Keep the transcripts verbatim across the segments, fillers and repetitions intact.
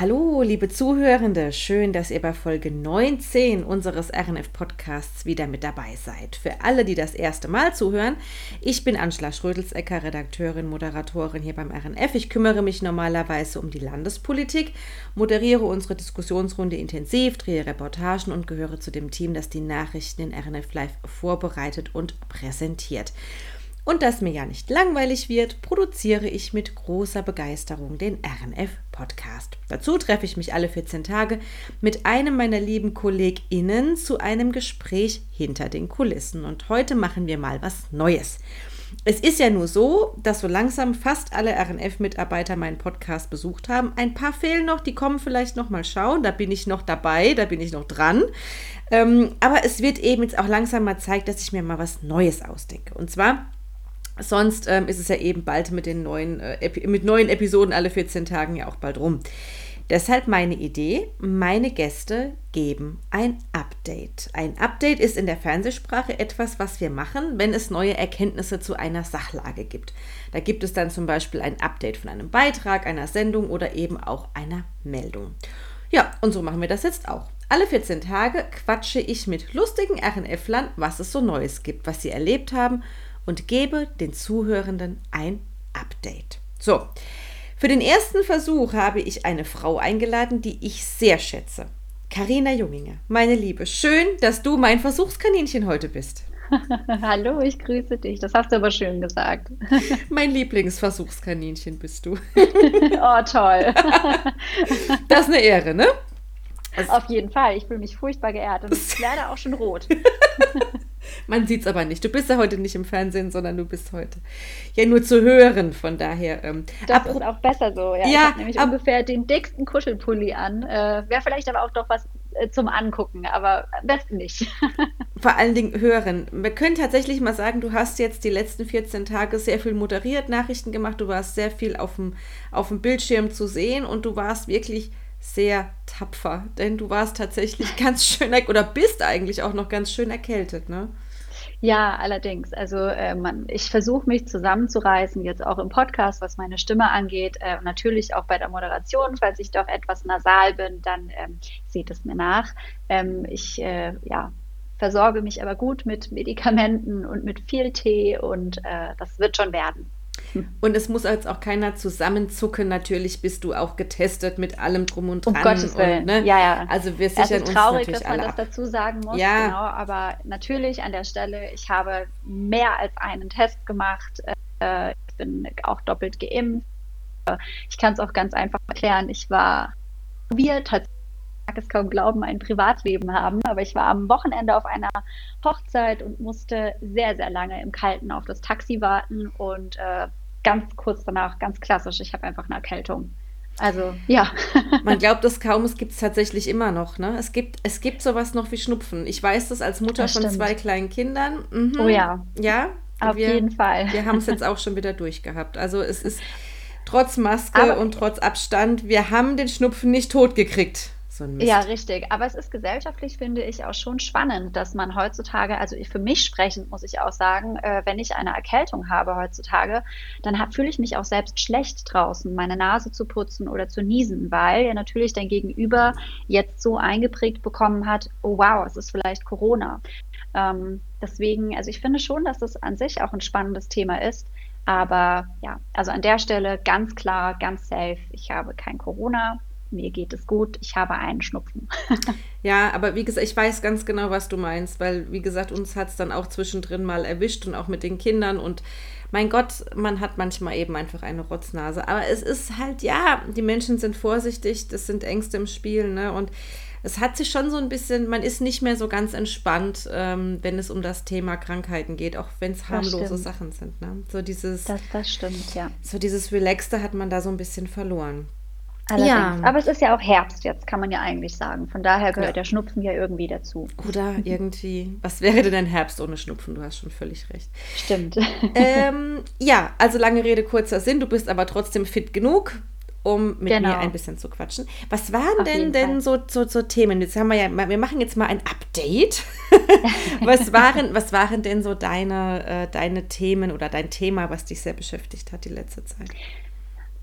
Hallo, liebe Zuhörende, schön, dass ihr bei Folge neunzehn unseres R N F-Podcasts wieder mit dabei seid. Für alle, die das erste Mal zuhören, ich bin Angela Schrödelsecker, Redakteurin, Moderatorin hier beim R N F. Ich kümmere mich normalerweise um die Landespolitik, moderiere unsere Diskussionsrunde intensiv, drehe Reportagen und gehöre zu dem Team, das die Nachrichten in R N F Live vorbereitet und präsentiert. Und dass mir ja nicht langweilig wird, produziere ich mit großer Begeisterung den R N F-Podcast. Dazu treffe ich mich alle vierzehn Tage mit einem meiner lieben KollegInnen zu einem Gespräch hinter den Kulissen. Und heute machen wir mal was Neues. Es ist ja nur so, dass so langsam fast alle R N F-Mitarbeiter meinen Podcast besucht haben. Ein paar fehlen noch, die kommen vielleicht noch mal schauen. Da bin ich noch dabei, da bin ich noch dran. Ähm, aber es wird eben jetzt auch langsam mal Zeit, dass ich mir mal was Neues ausdenke. Und zwar... Sonst ähm, ist es ja eben bald mit den neuen, äh, mit neuen Episoden alle vierzehn Tagen ja auch bald rum. Deshalb meine Idee, meine Gäste geben ein Update. Ein Update ist in der Fernsehsprache etwas, was wir machen, wenn es neue Erkenntnisse zu einer Sachlage gibt. Da gibt es dann zum Beispiel ein Update von einem Beitrag, einer Sendung oder eben auch einer Meldung. Ja, und so machen wir das jetzt auch. Alle vierzehn Tage quatsche ich mit lustigen R N F-Lern, was es so Neues gibt, was sie erlebt haben, und gebe den Zuhörenden ein Update. So, für den ersten Versuch habe ich eine Frau eingeladen, die ich sehr schätze. Carina Junginger, meine Liebe, schön, dass du mein Versuchskaninchen heute bist. Hallo, ich grüße dich. Das hast du aber schön gesagt. Mein Lieblingsversuchskaninchen bist du. Oh, toll. Das ist eine Ehre, ne? Auf jeden Fall. Ich fühle mich furchtbar geehrt und ich werde auch schon rot. Man sieht es aber nicht. Du bist ja heute nicht im Fernsehen, sondern du bist heute ja nur zu hören. Von daher. Ähm, das ist auch besser so. Ja, ja, ich habe nämlich ab- ungefähr den dicksten Kuschelpulli an. Äh, Wäre vielleicht aber auch doch was äh, zum Angucken, aber am besten nicht. Vor allen Dingen hören. Wir können tatsächlich mal sagen, du hast jetzt die letzten vierzehn Tage sehr viel moderiert, Nachrichten gemacht. Du warst sehr viel auf dem, auf dem Bildschirm zu sehen und du warst wirklich sehr tapfer, denn du warst tatsächlich ganz schön, oder bist eigentlich auch noch ganz schön erkältet, ne? Ja, allerdings. Also äh, man, ich versuche mich zusammenzureißen, jetzt auch im Podcast, was meine Stimme angeht. Äh, natürlich auch bei der Moderation, falls ich doch etwas nasal bin, dann ähm, seht es mir nach. Ähm, ich äh, ja, versorge mich aber gut mit Medikamenten und mit viel Tee und äh, das wird schon werden. Und es muss jetzt auch keiner zusammenzucken. Natürlich bist du auch getestet mit allem Drum und Dran. Um Gottes Willen. Und, ne? Ja, ja. Also wir sichern uns natürlich alle ab. Es ist traurig, dass man das dazu sagen muss. Ja. Genau, aber natürlich an der Stelle, ich habe mehr als einen Test gemacht. Ich bin auch doppelt geimpft. Ich kann es auch ganz einfach erklären. Ich war, wir tatsächlich, ich mag es kaum glauben, ein Privatleben haben, aber ich war am Wochenende auf einer Hochzeit und musste sehr, sehr lange im Kalten auf das Taxi warten und äh, ganz kurz danach, ganz klassisch, ich habe einfach eine Erkältung. Also, ja. Man glaubt es kaum, es gibt es tatsächlich immer noch, ne? Es gibt, es gibt sowas noch wie Schnupfen. Ich weiß das als Mutter das von stimmt. zwei kleinen Kindern. Mhm. Oh ja. Ja? Auf wir, jeden Fall. Wir haben es jetzt auch schon wieder durchgehabt. Also, es ist trotz Maske aber, und trotz Abstand, wir haben den Schnupfen nicht tot gekriegt. So ja, richtig. Aber es ist gesellschaftlich, finde ich, auch schon spannend, dass man heutzutage, also für mich sprechend muss ich auch sagen, äh, wenn ich eine Erkältung habe heutzutage, dann hab, fühle ich mich auch selbst schlecht draußen, meine Nase zu putzen oder zu niesen, weil ja natürlich dein Gegenüber jetzt so eingeprägt bekommen hat, oh wow, es ist vielleicht Corona. Ähm, deswegen, also ich finde schon, dass das an sich auch ein spannendes Thema ist. Aber ja, also an der Stelle ganz klar, ganz safe, ich habe kein Corona. Mir geht es gut, ich habe einen Schnupfen. Ja, aber wie gesagt, ich weiß ganz genau, was du meinst, weil, wie gesagt, uns hat es dann auch zwischendrin mal erwischt und auch mit den Kindern und mein Gott, man hat manchmal eben einfach eine Rotznase, aber es ist halt, ja, die Menschen sind vorsichtig, das sind Ängste im Spiel, ne, und es hat sich schon so ein bisschen, man ist nicht mehr so ganz entspannt, ähm, wenn es um das Thema Krankheiten geht, auch wenn es harmlose Sachen sind, ne, so dieses... Das, das stimmt, ja. So dieses Relaxte hat man da so ein bisschen verloren. Allerdings. Ja. Aber es ist ja auch Herbst jetzt, kann man ja eigentlich sagen. Von daher gehört ja der Schnupfen ja irgendwie dazu. Oder irgendwie, was wäre denn ein Herbst ohne Schnupfen? Du hast schon völlig recht. Stimmt. Ähm, ja, also lange Rede, kurzer Sinn. Du bist aber trotzdem fit genug, um mit genau. mir ein bisschen zu quatschen. Was waren Auf denn denn so, so, so Themen? Jetzt haben wir ja, wir machen jetzt mal ein Update. was, waren, was waren denn so deine, äh, deine Themen oder dein Thema, was dich sehr beschäftigt hat die letzte Zeit?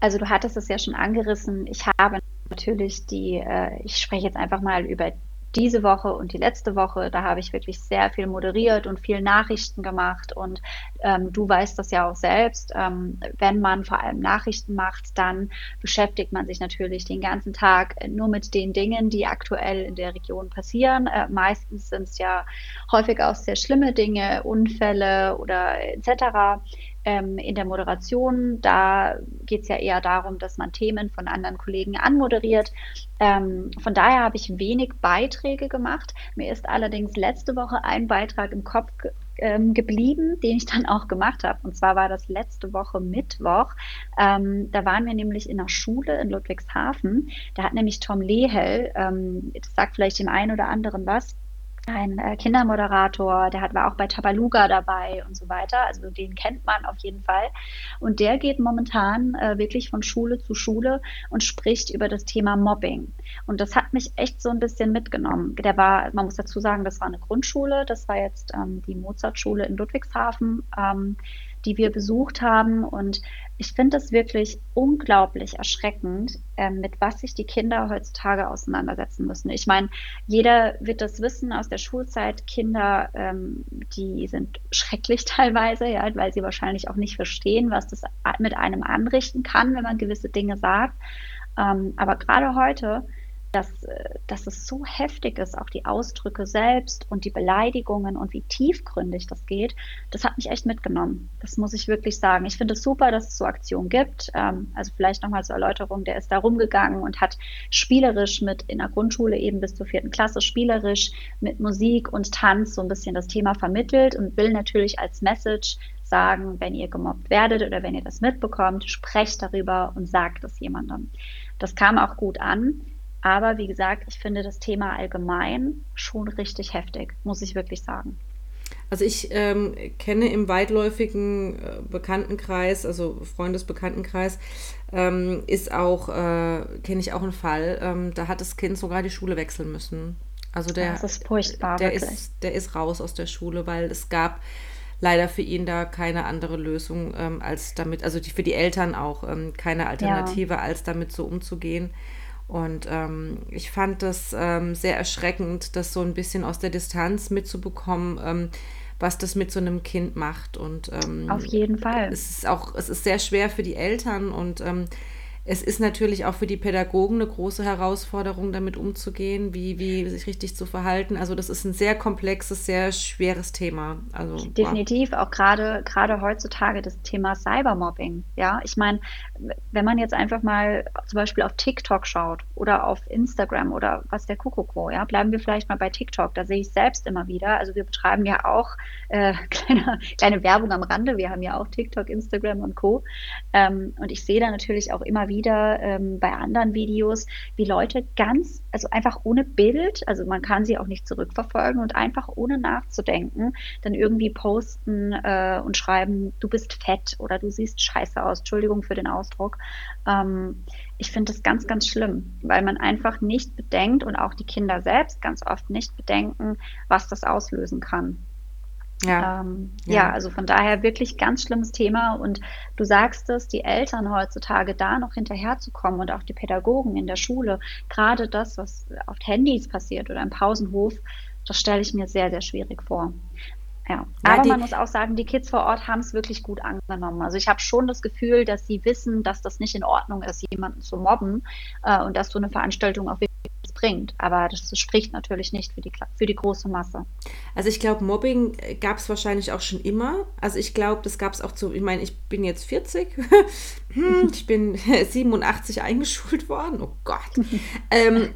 Also du hattest es ja schon angerissen, ich habe natürlich die, äh, ich spreche jetzt einfach mal über diese Woche und die letzte Woche, da habe ich wirklich sehr viel moderiert und viel Nachrichten gemacht und ähm, du weißt das ja auch selbst, ähm, wenn man vor allem Nachrichten macht, dann beschäftigt man sich natürlich den ganzen Tag nur mit den Dingen, die aktuell in der Region passieren. Äh, meistens sind es ja häufig auch sehr schlimme Dinge, Unfälle oder et cetera In der Moderation, da geht es ja eher darum, dass man Themen von anderen Kollegen anmoderiert. Ähm, von daher habe ich wenig Beiträge gemacht. Mir ist allerdings letzte Woche ein Beitrag im Kopf ge- ähm, geblieben, den ich dann auch gemacht habe. Und zwar war das letzte Woche Mittwoch. Ähm, da waren wir nämlich in einer Schule in Ludwigshafen. Da hat nämlich Tom Lehel, ähm, das sagt vielleicht dem einen oder anderen was, ein Kindermoderator, der hat, war auch bei Tabaluga dabei und so weiter, also den kennt man auf jeden Fall. Und der geht momentan äh, wirklich von Schule zu Schule und spricht über das Thema Mobbing. Und das hat mich echt so ein bisschen mitgenommen. Der war, man muss dazu sagen, das war eine Grundschule, das war jetzt ähm, die Mozartschule in Ludwigshafen, ähm, die wir besucht haben. Und ich finde es wirklich unglaublich erschreckend, äh, mit was sich die Kinder heutzutage auseinandersetzen müssen. Ich meine, jeder wird das wissen aus der Schulzeit. Kinder, ähm, die sind schrecklich teilweise, ja, weil sie wahrscheinlich auch nicht verstehen, was das mit einem anrichten kann, wenn man gewisse Dinge sagt. Ähm, aber gerade heute, dass, dass es so heftig ist, auch die Ausdrücke selbst und die Beleidigungen und wie tiefgründig das geht, das hat mich echt mitgenommen. Das muss ich wirklich sagen. Ich finde es super, dass es so Aktionen gibt. Also vielleicht nochmal zur Erläuterung, der ist da rumgegangen und hat spielerisch mit in der Grundschule eben bis zur vierten Klasse spielerisch mit Musik und Tanz so ein bisschen das Thema vermittelt und will natürlich als Message sagen, wenn ihr gemobbt werdet oder wenn ihr das mitbekommt, sprecht darüber und sagt es jemandem. Das kam auch gut an. Aber wie gesagt, ich finde das Thema allgemein schon richtig heftig, muss ich wirklich sagen. Also ich ähm, kenne im weitläufigen Bekanntenkreis, also Freundesbekanntenkreis, ähm, ist auch, äh, kenne ich auch einen Fall, ähm, da hat das Kind sogar die Schule wechseln müssen. Also der, das ist furchtbar, der ist, der ist raus aus der Schule, weil es gab leider für ihn da keine andere Lösung, ähm, als damit, also die, für die Eltern auch ähm, keine Alternative, ja, als damit so umzugehen. Und ähm, ich fand das ähm, sehr erschreckend, das so ein bisschen aus der Distanz mitzubekommen, ähm, was das mit so einem Kind macht. Und ähm, auf jeden Fall. Es ist auch, es ist sehr schwer für die Eltern und ähm, es ist natürlich auch für die Pädagogen eine große Herausforderung, damit umzugehen, wie, wie sich richtig zu verhalten. Also das ist ein sehr komplexes, sehr schweres Thema. Also definitiv, wow. Auch gerade gerade heutzutage das Thema Cybermobbing. Ja, ich meine, wenn man jetzt einfach mal zum Beispiel auf TikTok schaut oder auf Instagram oder was der Kuckuck wo, ja, bleiben wir vielleicht mal bei TikTok. Da sehe ich selbst immer wieder. Also wir betreiben ja auch äh, kleine, kleine Werbung am Rande. Wir haben ja auch TikTok, Instagram und Co. Ähm, und ich sehe da natürlich auch immer wieder, wieder ähm, bei anderen Videos, wie Leute ganz, also einfach ohne Bild, also man kann sie auch nicht zurückverfolgen und einfach ohne nachzudenken, dann irgendwie posten äh, und schreiben, du bist fett oder du siehst scheiße aus, Entschuldigung für den Ausdruck. Ähm, ich finde das ganz, ganz schlimm, weil man einfach nicht bedenkt und auch die Kinder selbst ganz oft nicht bedenken, was das auslösen kann. Ja. Ähm, ja. ja, also von daher wirklich ganz schlimmes Thema und du sagst es, die Eltern heutzutage da noch hinterherzukommen und auch die Pädagogen in der Schule, gerade das, was auf Handys passiert oder im Pausenhof, das stelle ich mir sehr, sehr schwierig vor. Ja, ja, aber die, man muss auch sagen, die Kids vor Ort haben es wirklich gut angenommen. Also ich habe schon das Gefühl, dass sie wissen, dass das nicht in Ordnung ist, jemanden zu mobben äh, und dass so eine Veranstaltung auch wirklich bringt, aber das spricht natürlich nicht für die, für die große Masse. Also ich glaube, Mobbing gab es wahrscheinlich auch schon immer. Also ich glaube, das gab es auch zu, ich meine, ich bin jetzt vierzig, ich bin siebenundachtzig eingeschult worden, oh Gott. ähm,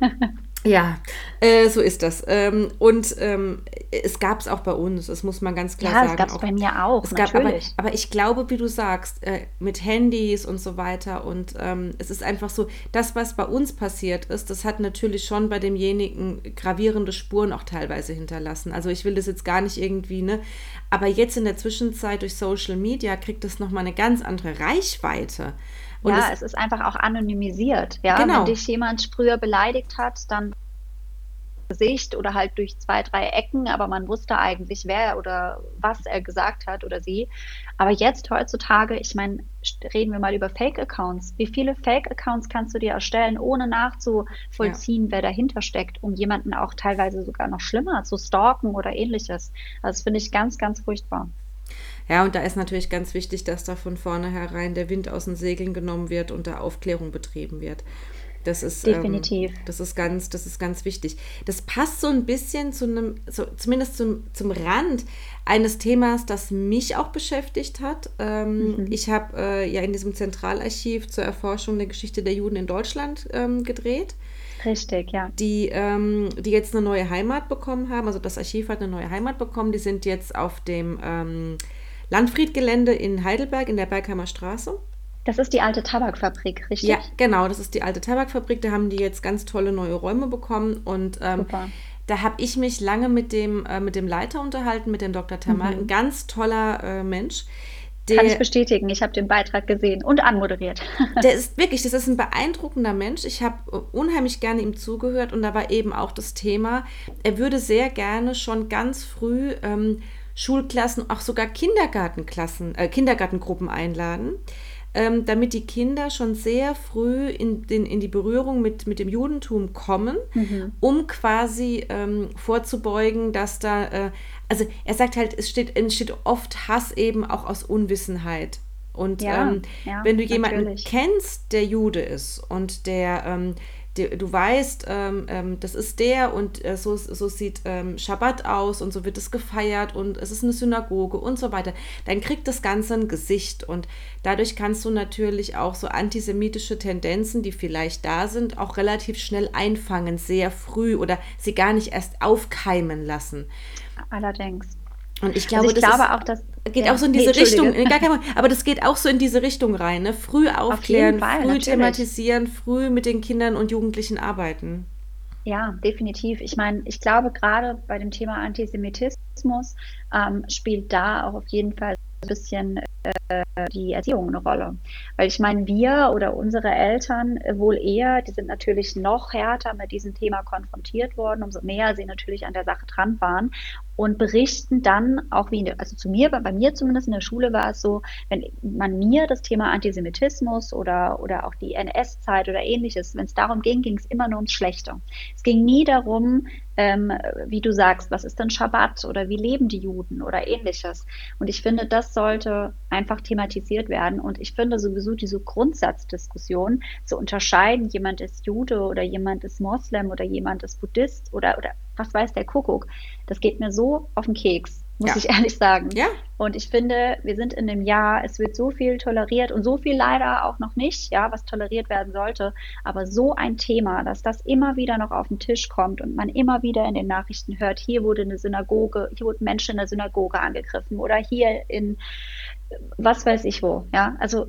ja, äh, so ist das. Ähm, und ähm, es gab es auch bei uns, das muss man ganz klar ja, sagen. Ja, es gab es bei mir auch, es gab, natürlich. Aber, aber ich glaube, wie du sagst, äh, mit Handys und so weiter und ähm, es ist einfach so, das, was bei uns passiert ist, das hat natürlich schon bei demjenigen gravierende Spuren auch teilweise hinterlassen. Also ich will das jetzt gar nicht irgendwie, ne? Aber jetzt in der Zwischenzeit durch Social Media kriegt das nochmal eine ganz andere Reichweite. Und ja, es, es ist einfach auch anonymisiert. Ja? Genau. Wenn dich jemand früher beleidigt hat, dann Gesicht oder halt durch zwei, drei Ecken, aber man wusste eigentlich, wer oder was er gesagt hat oder sie. Aber jetzt heutzutage, ich meine, reden wir mal über Fake-Accounts. Wie viele Fake-Accounts kannst du dir erstellen, ohne nachzuvollziehen, ja, wer dahinter steckt, um jemanden auch teilweise sogar noch schlimmer zu stalken oder ähnliches? Das finde ich ganz, ganz furchtbar. Ja, und da ist natürlich ganz wichtig, dass da von vornherein der Wind aus den Segeln genommen wird und da Aufklärung betrieben wird. Das ist, definitiv. Ähm, das ist ganz, das ist ganz wichtig. Das passt so ein bisschen zu einem, so, zumindest zum, zum Rand eines Themas, das mich auch beschäftigt hat. Ähm, mhm. Ich habe äh, ja in diesem Zentralarchiv zur Erforschung der Geschichte der Juden in Deutschland ähm, gedreht. Richtig, ja. Die, ähm, die jetzt eine neue Heimat bekommen haben, also das Archiv hat eine neue Heimat bekommen. Die sind jetzt auf dem ähm, Landfriedgelände in Heidelberg in der Bergheimer Straße. Das ist die alte Tabakfabrik, richtig? Ja, genau, das ist die alte Tabakfabrik. Da haben die jetzt ganz tolle neue Räume bekommen. Und ähm, da habe ich mich lange mit dem, äh, mit dem Leiter unterhalten, mit dem Doktor Tamar. Mhm. Ein ganz toller äh, Mensch. Der, kann ich bestätigen, ich habe den Beitrag gesehen und anmoderiert. Der ist wirklich, das ist ein beeindruckender Mensch. Ich habe unheimlich gerne ihm zugehört und da war eben auch das Thema, er würde sehr gerne schon ganz früh ähm, Schulklassen, auch sogar Kindergartenklassen, äh, Kindergartengruppen einladen, ähm, damit die Kinder schon sehr früh in, den, in die Berührung mit, mit dem Judentum kommen, mhm, um quasi ähm, vorzubeugen, dass da... Äh, Also er sagt halt, es steht, entsteht oft Hass eben auch aus Unwissenheit. Und ja, ähm, ja, wenn du jemanden natürlich kennst, der Jude ist und der, ähm, der du weißt, ähm, das ist der und äh, so, so sieht ähm, Schabbat aus und so wird es gefeiert und es ist eine Synagoge und so weiter, dann kriegt das Ganze ein Gesicht. Und dadurch kannst du natürlich auch so antisemitische Tendenzen, die vielleicht da sind, auch relativ schnell einfangen, sehr früh oder sie gar nicht erst aufkeimen lassen. Allerdings. Und ich glaube, also ich das glaube ist, auch, dass, geht ja, auch so in diese nee, Richtung, gar kein, aber das geht auch so in diese Richtung rein, ne? Früh aufklären, Auf jeden Fall, früh natürlich. thematisieren, früh mit den Kindern und Jugendlichen arbeiten. Ja, definitiv. Ich meine, ich glaube, gerade bei dem Thema Antisemitismus ähm, spielt da auch auf jeden Fall ein bisschen äh, die Erziehung eine Rolle. Weil ich meine, wir oder unsere Eltern wohl eher, die sind natürlich noch härter mit diesem Thema konfrontiert worden, umso mehr sie natürlich an der Sache dran waren und berichten dann auch, wie in der, also zu mir, bei, bei mir zumindest in der Schule war es so, wenn man mir das Thema Antisemitismus oder, oder auch die N S-Zeit oder ähnliches, wenn es darum ging, ging es immer nur ums Schlechte. Es ging nie darum, ähm, wie du sagst, was ist denn Schabbat oder wie leben die Juden oder ähnliches. Und ich finde, das sollte einfach thematisiert werden. Und ich finde sowieso diese Grundsatzdiskussion zu unterscheiden, jemand ist Jude oder jemand ist Moslem oder jemand ist Buddhist oder, oder was weiß der Kuckuck, das geht mir so auf den Keks, muss ja. ich ehrlich sagen. Ja. Und ich finde, wir sind in dem Jahr, es wird so viel toleriert und so viel leider auch noch nicht, ja, was toleriert werden sollte, aber so ein Thema, dass das immer wieder noch auf den Tisch kommt und man immer wieder in den Nachrichten hört, hier wurde eine Synagoge, hier wurden Menschen in der Synagoge angegriffen oder hier in was weiß ich wo, ja, also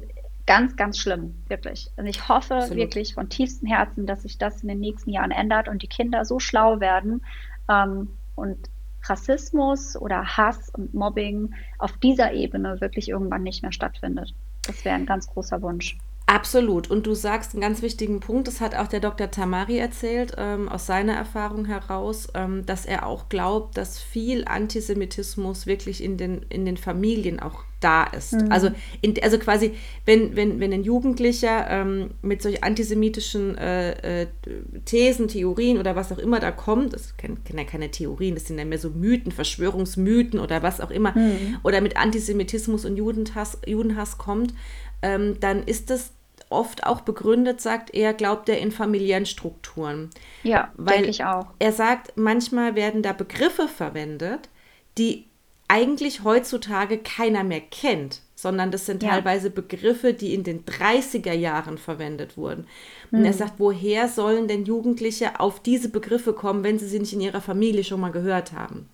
ganz, ganz schlimm, wirklich. Also ich hoffe Absolut. wirklich von tiefstem Herzen, dass sich das in den nächsten Jahren ändert und die Kinder so schlau werden ähm, und Rassismus oder Hass und Mobbing auf dieser Ebene wirklich irgendwann nicht mehr stattfindet. Das wäre ein ganz großer Wunsch. Absolut. Und du sagst einen ganz wichtigen Punkt, das hat auch der Doktor Tamari erzählt, ähm, aus seiner Erfahrung heraus, ähm, dass er auch glaubt, dass viel Antisemitismus wirklich in den, in den Familien auch da ist. Mhm. Also, in, also quasi, wenn, wenn, wenn ein Jugendlicher ähm, mit solch antisemitischen äh, äh, Thesen, Theorien oder was auch immer da kommt, das kennen ja keine Theorien, das sind ja mehr so Mythen, Verschwörungsmythen oder was auch immer, mhm, oder mit Antisemitismus und Judenhass, Judenhass kommt, ähm, dann ist das oft auch begründet, sagt er, glaubt er in familiären Strukturen. Ja, denke ich auch. Er sagt, manchmal werden da Begriffe verwendet, die eigentlich heutzutage keiner mehr kennt, sondern das sind ja. teilweise Begriffe, die in den dreißiger Jahren verwendet wurden. Und mhm. er sagt, woher sollen denn Jugendliche auf diese Begriffe kommen, wenn sie sie nicht in ihrer Familie schon mal gehört haben?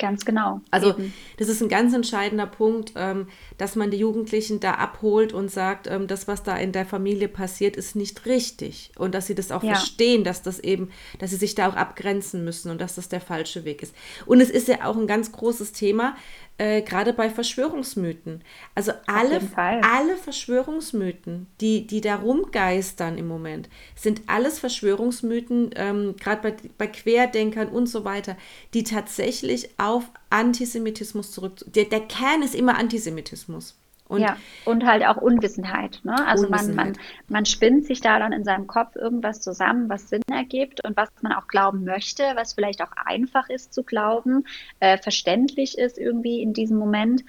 Ganz genau. Also eben. Das ist ein ganz entscheidender Punkt, ähm, dass man die Jugendlichen da abholt und sagt, ähm, das, was da in der Familie passiert, ist nicht richtig. Und dass sie das auch ja. verstehen, dass das eben, dass sie sich da auch abgrenzen müssen und dass das der falsche Weg ist. Und es ist ja auch ein ganz großes Thema, äh, gerade bei Verschwörungsmythen. Also alle, alle Verschwörungsmythen, die, die da rumgeistern im Moment, sind alles Verschwörungsmythen, ähm, gerade bei, bei Querdenkern und so weiter, die tatsächlich auf Antisemitismus zurück... Der, der Kern ist immer Antisemitismus. Und ja, und halt auch Unwissenheit, ne? Also Unwissenheit. Man, man, man spinnt sich da dann in seinem Kopf irgendwas zusammen, was Sinn ergibt und was man auch glauben möchte, was vielleicht auch einfach ist zu glauben, äh, verständlich ist irgendwie in diesem Moment.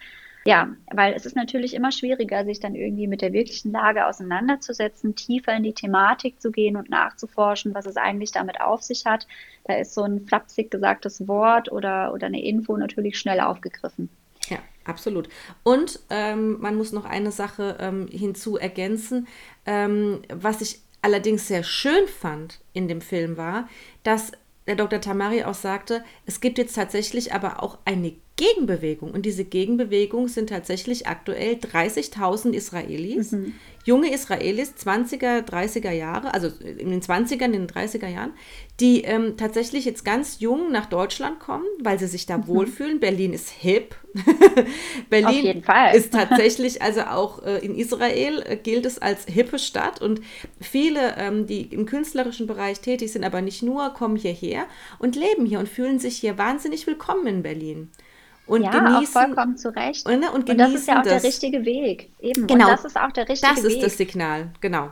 Ja, weil es ist natürlich immer schwieriger, sich dann irgendwie mit der wirklichen Lage auseinanderzusetzen, tiefer in die Thematik zu gehen und nachzuforschen, was es eigentlich damit auf sich hat. Da ist so ein flapsig gesagtes Wort oder, oder eine Info natürlich schnell aufgegriffen. Ja, absolut. Und ähm, man muss noch eine Sache ähm, hinzu ergänzen, ähm, was ich allerdings sehr schön fand in dem Film war, dass der Doktor Tamari auch sagte, es gibt jetzt tatsächlich aber auch eine Gegenbewegung. Und diese Gegenbewegung sind tatsächlich aktuell dreißigtausend Israelis, mhm. junge Israelis, zwanziger, dreißiger Jahre, also in den zwanzigern, in den dreißiger Jahren, die ähm, tatsächlich jetzt ganz jung nach Deutschland kommen, weil sie sich da mhm. wohlfühlen. Berlin ist hip. Berlin auf jeden Fall. Ist tatsächlich, also auch äh, in Israel äh, gilt es als hippe Stadt. Und viele, ähm, die im künstlerischen Bereich tätig sind, aber nicht nur, kommen hierher und leben hier und fühlen sich hier wahnsinnig willkommen in Berlin. Und ja, genießen, auch vollkommen zu Recht. Und, und, genießen und das ist ja auch das. Der richtige Weg. Eben. Genau. Und das ist auch der richtige Weg. Das ist Weg. Das Signal, genau.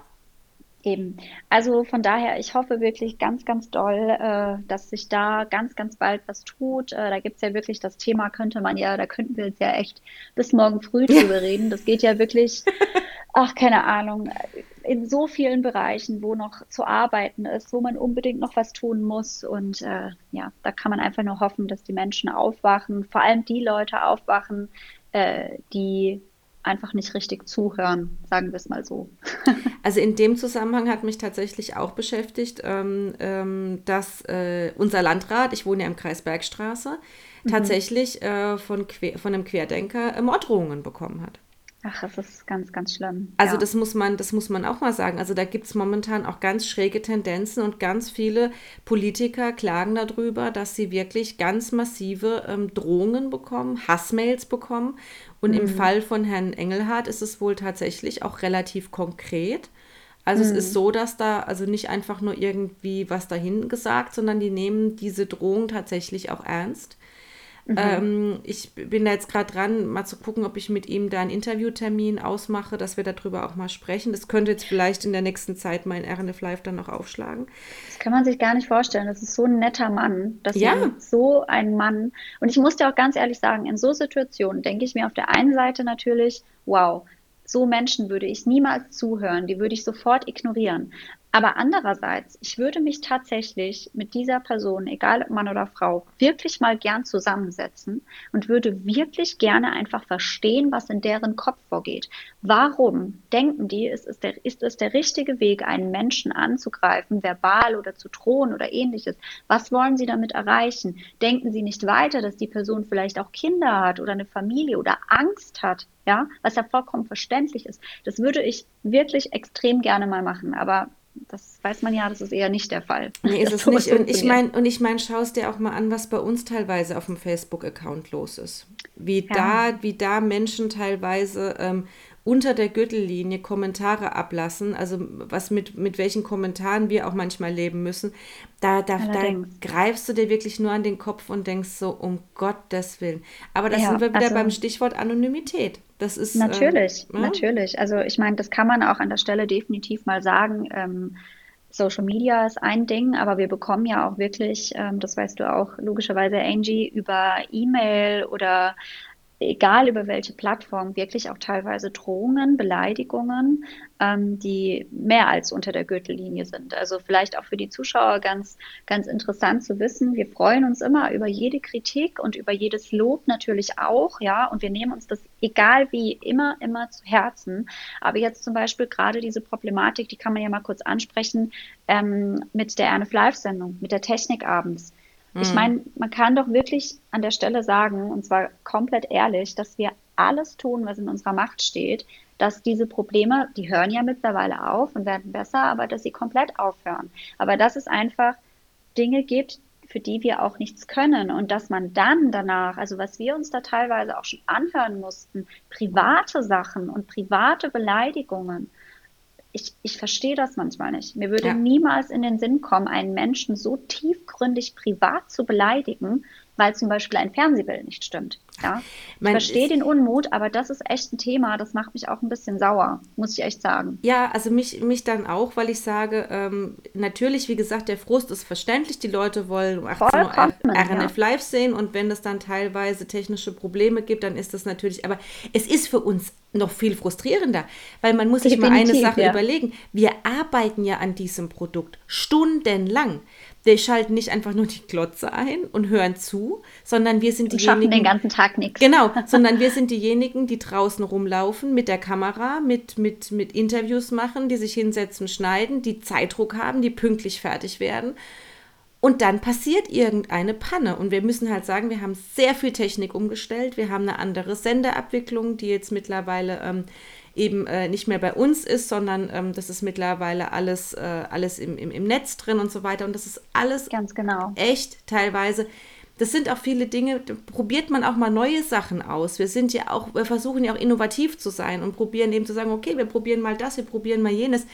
Eben. Also von daher, ich hoffe wirklich ganz, ganz doll, dass sich da ganz, ganz bald was tut. Da gibt es ja wirklich das Thema, könnte man ja, da könnten wir jetzt ja echt bis morgen früh drüber reden. Das geht ja wirklich, ach, keine Ahnung, in so vielen Bereichen, wo noch zu arbeiten ist, wo man unbedingt noch was tun muss. Und äh, ja, da kann man einfach nur hoffen, dass die Menschen aufwachen, vor allem die Leute aufwachen, äh, die einfach nicht richtig zuhören, sagen wir es mal so. Also in dem Zusammenhang hat mich tatsächlich auch beschäftigt, ähm, ähm, dass äh, unser Landrat, ich wohne ja im Kreis Bergstraße, mhm. tatsächlich äh, von, Quer, von einem Querdenker äh, Morddrohungen bekommen hat. Ach, das ist ganz, ganz schlimm. Also ja. das muss man, das muss man auch mal sagen. Also da gibt es momentan auch ganz schräge Tendenzen und ganz viele Politiker klagen darüber, dass sie wirklich ganz massive ähm, Drohungen bekommen, Hassmails bekommen. Und mhm. im Fall von Herrn Engelhardt ist es wohl tatsächlich auch relativ konkret. Also mhm. es ist so, dass da also nicht einfach nur irgendwie was dahin gesagt, sondern die nehmen diese Drohung tatsächlich auch ernst. Mhm. Ähm, ich bin da jetzt gerade dran, mal zu gucken, ob ich mit ihm da einen Interviewtermin ausmache, dass wir darüber auch mal sprechen. Das könnte jetzt vielleicht in der nächsten Zeit mein R N F Live dann noch aufschlagen. Das kann man sich gar nicht vorstellen. Das ist so ein netter Mann. Das ja. ist so ein Mann. Und ich muss dir auch ganz ehrlich sagen, in so Situationen denke ich mir auf der einen Seite natürlich, wow, so Menschen würde ich niemals zuhören, die würde ich sofort ignorieren. Aber andererseits, ich würde mich tatsächlich mit dieser Person, egal ob Mann oder Frau, wirklich mal gern zusammensetzen und würde wirklich gerne einfach verstehen, was in deren Kopf vorgeht. Warum denken die, es ist, der, ist es der richtige Weg, einen Menschen anzugreifen, verbal oder zu drohen oder ähnliches? Was wollen sie damit erreichen? Denken sie nicht weiter, dass die Person vielleicht auch Kinder hat oder eine Familie oder Angst hat? Ja, was ja vollkommen verständlich ist. Das würde ich wirklich extrem gerne mal machen, aber das weiß man ja, das ist eher nicht der Fall. Nee, ist es nicht. Und ich meine, und ich mein, schau es dir auch mal an, was bei uns teilweise auf dem Facebook-Account los ist. Wie, ja. da, wie da Menschen teilweise ähm, unter der Gürtellinie Kommentare ablassen, also was mit, mit welchen Kommentaren wir auch manchmal leben müssen, da, da, da greifst du dir wirklich nur an den Kopf und denkst so, um Gottes Willen. Aber da ja, sind wir wieder also, beim Stichwort Anonymität. Das ist natürlich, ähm, ja? natürlich. Also ich meine, das kann man auch an der Stelle definitiv mal sagen, ähm, Social Media ist ein Ding, aber wir bekommen ja auch wirklich, ähm, das weißt du auch logischerweise, Angie, über E-Mail oder egal über welche Plattform, wirklich auch teilweise Drohungen, Beleidigungen, ähm, die mehr als unter der Gürtellinie sind. Also vielleicht auch für die Zuschauer ganz, ganz interessant zu wissen. Wir freuen uns immer über jede Kritik und über jedes Lob natürlich auch, ja, und wir nehmen uns das, egal wie, immer, immer zu Herzen. Aber jetzt zum Beispiel gerade diese Problematik, die kann man ja mal kurz ansprechen, ähm, mit der R N F Live-Sendung, mit der Technik abends. Ich meine, man kann doch wirklich an der Stelle sagen, und zwar komplett ehrlich, dass wir alles tun, was in unserer Macht steht, dass diese Probleme, die hören ja mittlerweile auf und werden besser, aber dass sie komplett aufhören. Aber dass es einfach Dinge gibt, für die wir auch nichts können. Und dass man dann danach, also was wir uns da teilweise auch schon anhören mussten, private Sachen und private Beleidigungen, ich, ich verstehe das manchmal nicht. Mir würde ja. niemals in den Sinn kommen, einen Menschen so tiefgründig privat zu beleidigen, weil zum Beispiel ein Fernsehbild nicht stimmt. Ja? Ich verstehe den Unmut, aber das ist echt ein Thema, das macht mich auch ein bisschen sauer, muss ich echt sagen. Ja, also mich, mich dann auch, weil ich sage, ähm, natürlich, wie gesagt, der Frust ist verständlich, die Leute wollen um achtzehn Uhr R N F live sehen und wenn es dann teilweise technische Probleme gibt, dann ist das natürlich, aber es ist für uns noch viel frustrierender, weil man muss sich mal eine Sache ja. überlegen, wir arbeiten ja an diesem Produkt stundenlang. Wir schalten nicht einfach nur die Glotze ein und hören zu, sondern wir sind diejenigen... schaffen den ganzen Tag nichts. Genau, sondern wir sind diejenigen, die draußen rumlaufen mit der Kamera, mit, mit, mit Interviews machen, die sich hinsetzen, schneiden, die Zeitdruck haben, die pünktlich fertig werden. Und dann passiert irgendeine Panne. Und wir müssen halt sagen, wir haben sehr viel Technik umgestellt. Wir haben eine andere Sendeabwicklung, die jetzt mittlerweile... Ähm, eben äh, nicht mehr bei uns ist, sondern ähm, das ist mittlerweile alles, äh, alles im, im, im Netz drin und so weiter. Und das ist alles ganz genau. echt teilweise. Das sind auch viele Dinge, probiert man auch mal neue Sachen aus. Wir sind ja auch, wir versuchen ja auch innovativ zu sein und probieren eben zu sagen, okay, wir probieren mal das, wir probieren mal jenes.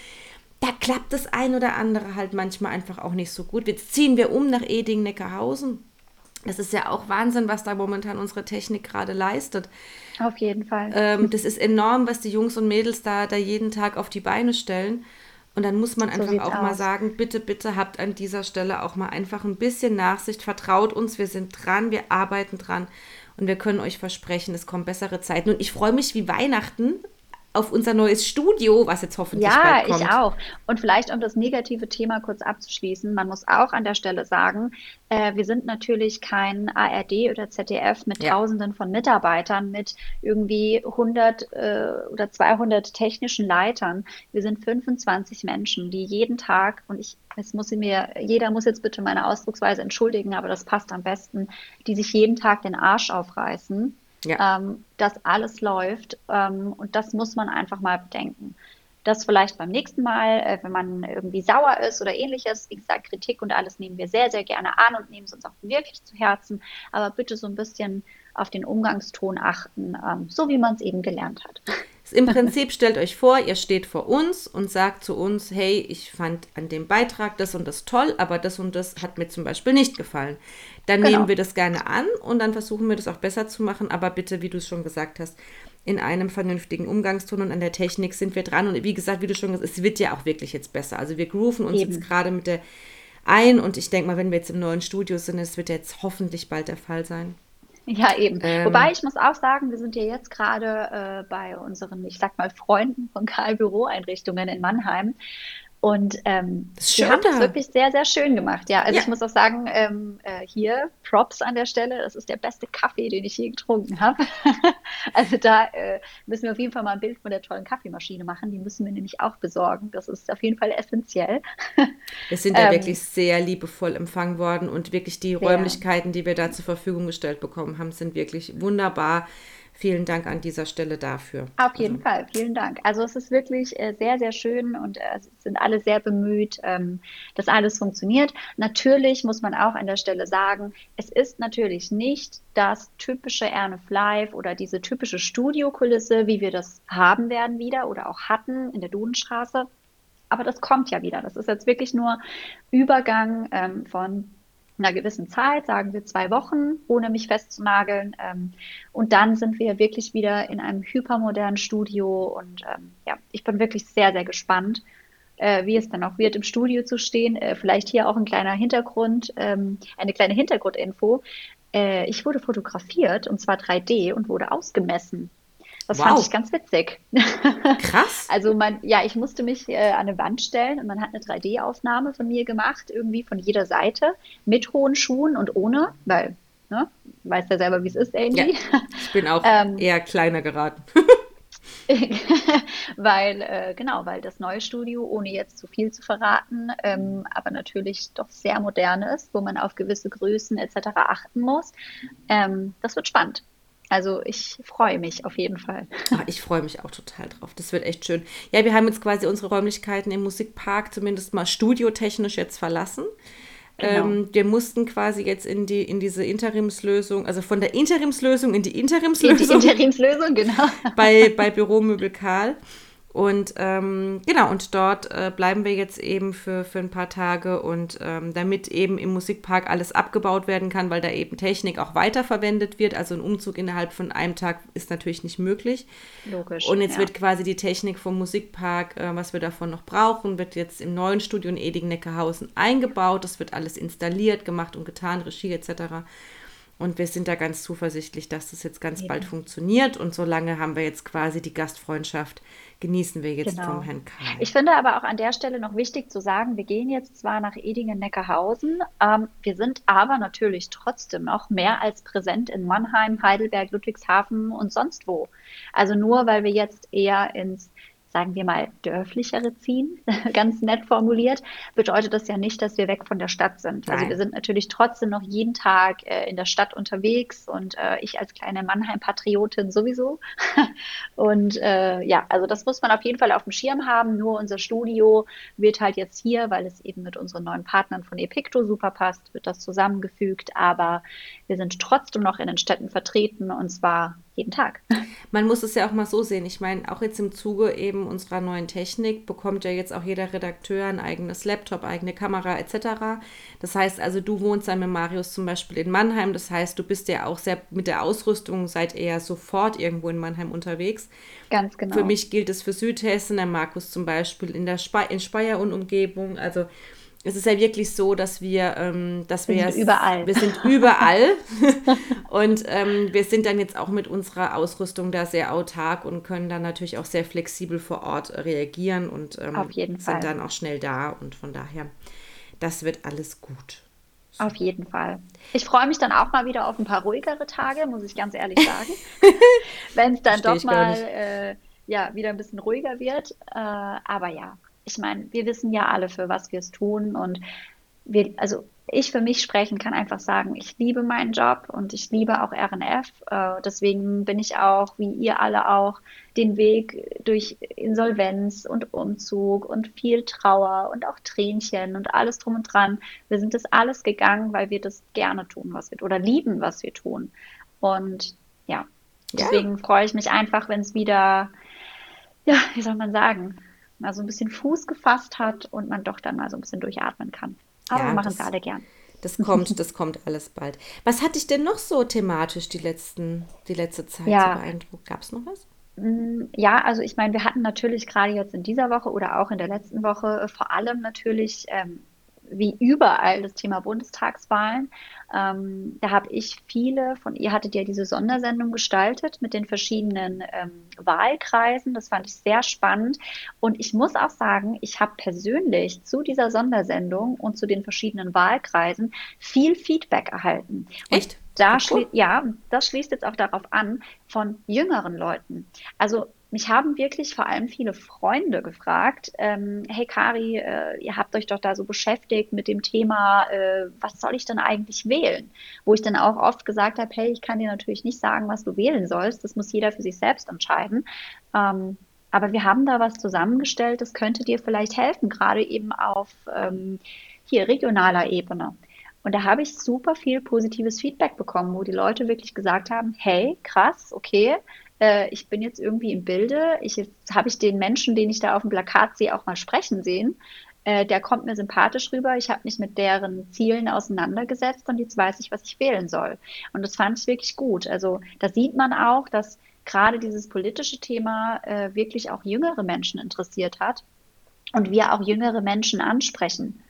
Da klappt das ein oder andere halt manchmal einfach auch nicht so gut. Jetzt ziehen wir um nach Edingen-Neckarhausen. Das ist ja auch Wahnsinn, was da momentan unsere Technik gerade leistet. Auf jeden Fall. Ähm, das ist enorm, was die Jungs und Mädels da, da jeden Tag auf die Beine stellen. Und dann muss man einfach so auch aus. mal sagen, bitte, bitte habt an dieser Stelle auch mal einfach ein bisschen Nachsicht. Vertraut uns, wir sind dran, wir arbeiten dran. Und wir können euch versprechen, es kommen bessere Zeiten. Und ich freue mich wie Weihnachten auf unser neues Studio, was jetzt hoffentlich ja, bald kommt. Ja, ich auch. Und vielleicht, um das negative Thema kurz abzuschließen, man muss auch an der Stelle sagen, äh, wir sind natürlich kein A R D oder Z D F mit ja. Tausenden von Mitarbeitern, mit irgendwie hundert äh, oder zweihundert technischen Leitern. Wir sind fünfundzwanzig Menschen, die jeden Tag, und ich es muss mir, jeder muss jetzt bitte meine Ausdrucksweise entschuldigen, aber das passt am besten, die sich jeden Tag den Arsch aufreißen, Ja. Ähm, dass alles läuft ähm, und das muss man einfach mal bedenken. Das vielleicht beim nächsten Mal, äh, wenn man irgendwie sauer ist oder ähnliches, wie gesagt, Kritik und alles nehmen wir sehr, sehr gerne an und nehmen es uns auch wirklich zu Herzen, aber bitte so ein bisschen auf den Umgangston achten, ähm, so wie man es eben gelernt hat. Im Prinzip stellt euch vor, ihr steht vor uns und sagt zu uns, hey, ich fand an dem Beitrag das und das toll, aber das und das hat mir zum Beispiel nicht gefallen. Dann genau. nehmen wir das gerne an und dann versuchen wir das auch besser zu machen, aber bitte, wie du es schon gesagt hast, in einem vernünftigen Umgangston und an der Technik sind wir dran. Und wie gesagt, wie du schon gesagt hast, es wird ja auch wirklich jetzt besser. Also wir grooven uns Eben. jetzt gerade mit der ein und ich denke mal, wenn wir jetzt im neuen Studio sind, das wird ja jetzt hoffentlich bald der Fall sein. Ja, eben. Ähm. Wobei ich muss auch sagen, wir sind ja jetzt gerade äh, bei unseren, ich sag mal, Freunden von Karl-Büro-Einrichtungen in Mannheim. Und ähm, die haben das wirklich sehr, sehr schön gemacht. Ja, also ja. ich muss auch sagen, ähm, äh, hier Props an der Stelle. Das ist der beste Kaffee, den ich je getrunken habe. Also da äh, müssen wir auf jeden Fall mal ein Bild von der tollen Kaffeemaschine machen. Die müssen wir nämlich auch besorgen. Das ist auf jeden Fall essentiell. Wir sind da ähm, wirklich sehr liebevoll empfangen worden. Und wirklich die sehr. Räumlichkeiten, die wir da zur Verfügung gestellt bekommen haben, sind wirklich wunderbar. Vielen Dank an dieser Stelle dafür. Auf jeden also. Fall, vielen Dank. Also es ist wirklich äh, sehr, sehr schön und äh, sind alle sehr bemüht, ähm, dass alles funktioniert. Natürlich muss man auch an der Stelle sagen, es ist natürlich nicht das typische R N F Live oder diese typische Studiokulisse, wie wir das haben werden wieder oder auch hatten in der Dudenstraße. Aber das kommt ja wieder. Das ist jetzt wirklich nur Übergang ähm, von einer gewissen Zeit, sagen wir zwei Wochen, ohne mich festzunageln. Ähm, und dann sind wir wirklich wieder in einem hypermodernen Studio. Und ähm, ja, ich bin wirklich sehr, sehr gespannt, äh, wie es dann auch wird, im Studio zu stehen. Äh, vielleicht hier auch ein kleiner Hintergrund, ähm, eine kleine Hintergrundinfo. Äh, ich wurde fotografiert, und zwar drei D, und wurde ausgemessen. Das wow. fand ich ganz witzig. Krass. Also man, ja, ich musste mich äh, an eine Wand stellen und man hat eine drei D-Aufnahme von mir gemacht, irgendwie von jeder Seite, mit hohen Schuhen und ohne, weil, ne, weiß ja selber, wie es ist, irgendwie. Ja, ich bin auch ähm, eher kleiner geraten. weil, äh, genau, weil das neue Studio, ohne jetzt zu viel zu verraten, ähm, aber natürlich doch sehr modern ist, wo man auf gewisse Größen et cetera achten muss. Ähm, das wird spannend. Also ich freue mich auf jeden Fall. Ach, ich freue mich auch total drauf. Das wird echt schön. Ja, wir haben jetzt quasi unsere Räumlichkeiten im Musikpark zumindest mal studiotechnisch jetzt verlassen. Genau. Ähm, wir mussten quasi jetzt in die in diese Interimslösung, also von der Interimslösung in die Interimslösung. In die Interimslösung, genau. Bei, bei Büromöbel Karl. Und ähm, genau, und dort äh, bleiben wir jetzt eben für, für ein paar Tage und ähm, damit eben im Musikpark alles abgebaut werden kann, weil da eben Technik auch weiterverwendet wird. Also ein Umzug innerhalb von einem Tag ist natürlich nicht möglich. Logisch. Und jetzt ja. wird quasi die Technik vom Musikpark, äh, was wir davon noch brauchen, wird jetzt im neuen Studio in Edingen-Neckarhausen eingebaut. Das wird alles installiert, gemacht und getan, Regie et cetera. Und wir sind da ganz zuversichtlich, dass das jetzt ganz ja. bald funktioniert. Und solange haben wir jetzt quasi die Gastfreundschaft, genießen wir jetzt genau. vom Herrn Karl. Ich finde aber auch an der Stelle noch wichtig zu sagen, wir gehen jetzt zwar nach Edingen-Neckarhausen, ähm, wir sind aber natürlich trotzdem noch mehr als präsent in Mannheim, Heidelberg, Ludwigshafen und sonst wo. Also nur, weil wir jetzt eher ins, sagen wir mal, dörflichere ziehen, ganz nett formuliert, bedeutet das ja nicht, dass wir weg von der Stadt sind. Nein. Also wir sind natürlich trotzdem noch jeden Tag äh, in der Stadt unterwegs und äh, ich als kleine Mannheim-Patriotin sowieso. Und äh, ja, also das muss man auf jeden Fall auf dem Schirm haben. Nur unser Studio wird halt jetzt hier, weil es eben mit unseren neuen Partnern von Epicto super passt, wird das zusammengefügt. Aber wir sind trotzdem noch in den Städten vertreten und zwar jeden Tag. Man muss es ja auch mal so sehen. Ich meine, auch jetzt im Zuge eben unserer neuen Technik bekommt ja jetzt auch jeder Redakteur ein eigenes Laptop, eigene Kamera et cetera. Das heißt also, du wohnst ja mit Marius zum Beispiel in Mannheim. Das heißt, du bist ja auch sehr mit der Ausrüstung, seid ihr ja sofort irgendwo in Mannheim unterwegs. Ganz genau. Für mich gilt es für Südhessen, der Markus zum Beispiel in der Spe- in Speyer und Umgebung. Also es ist ja wirklich so, dass wir, ähm, dass wir, wir sind überall, wir sind überall und ähm, wir sind dann jetzt auch mit unserer Ausrüstung da sehr autark und können dann natürlich auch sehr flexibel vor Ort reagieren und ähm, Auf jeden sind Fall. Dann auch schnell da und von daher, das wird alles gut. So. Auf jeden Fall. Ich freue mich dann auch mal wieder auf ein paar ruhigere Tage, muss ich ganz ehrlich sagen, wenn es dann Versteh doch mal äh, ja, wieder ein bisschen ruhiger wird, äh, aber ja. Ich meine, wir wissen ja alle, für was wir es tun und wir, also ich für mich sprechen kann einfach sagen, ich liebe meinen Job und ich liebe auch R N F, äh, deswegen bin ich auch, wie ihr alle auch, den Weg durch Insolvenz und Umzug und viel Trauer und auch Tränchen und alles drum und dran, wir sind das alles gegangen, weil wir das gerne tun, was wir oder lieben, was wir tun und ja, deswegen ja. freue ich mich einfach, wenn es wieder, ja, wie soll man sagen, mal so ein bisschen Fuß gefasst hat und man doch dann mal so ein bisschen durchatmen kann. Aber ja, wir machen es alle gern. Das kommt, das kommt alles bald. Was hat dich denn noch so thematisch die letzten, die letzte Zeit ja. so beeindruckt? Gab es noch was? Ja, also ich meine, wir hatten natürlich gerade jetzt in dieser Woche oder auch in der letzten Woche vor allem natürlich ähm, wie überall das Thema Bundestagswahlen. Ähm, da habe ich viele von ihr, hattet ja diese Sondersendung gestaltet mit den verschiedenen ähm, Wahlkreisen. Das fand ich sehr spannend. Und ich muss auch sagen, ich habe persönlich zu dieser Sondersendung und zu den verschiedenen Wahlkreisen viel Feedback erhalten. Echt? Da schlie- ja, das schließt jetzt auch darauf an, von jüngeren Leuten. Also mich haben wirklich vor allem viele Freunde gefragt, ähm, hey Kari, äh, ihr habt euch doch da so beschäftigt mit dem Thema, äh, was soll ich denn eigentlich wählen? Wo ich dann auch oft gesagt habe, hey, ich kann dir natürlich nicht sagen, was du wählen sollst, das muss jeder für sich selbst entscheiden. Ähm, aber wir haben da was zusammengestellt, das könnte dir vielleicht helfen, gerade eben auf ähm, hier regionaler Ebene. Und da habe ich super viel positives Feedback bekommen, wo die Leute wirklich gesagt haben, hey, krass, okay, äh, ich bin jetzt irgendwie im Bilde, ich, jetzt habe ich den Menschen, den ich da auf dem Plakat sehe, auch mal sprechen sehen, äh, der kommt mir sympathisch rüber, ich habe mich mit deren Zielen auseinandergesetzt und jetzt weiß ich, was ich wählen soll. Und das fand ich wirklich gut. Also da sieht man auch, dass gerade dieses politische Thema äh, wirklich auch jüngere Menschen interessiert hat und wir auch jüngere Menschen ansprechen.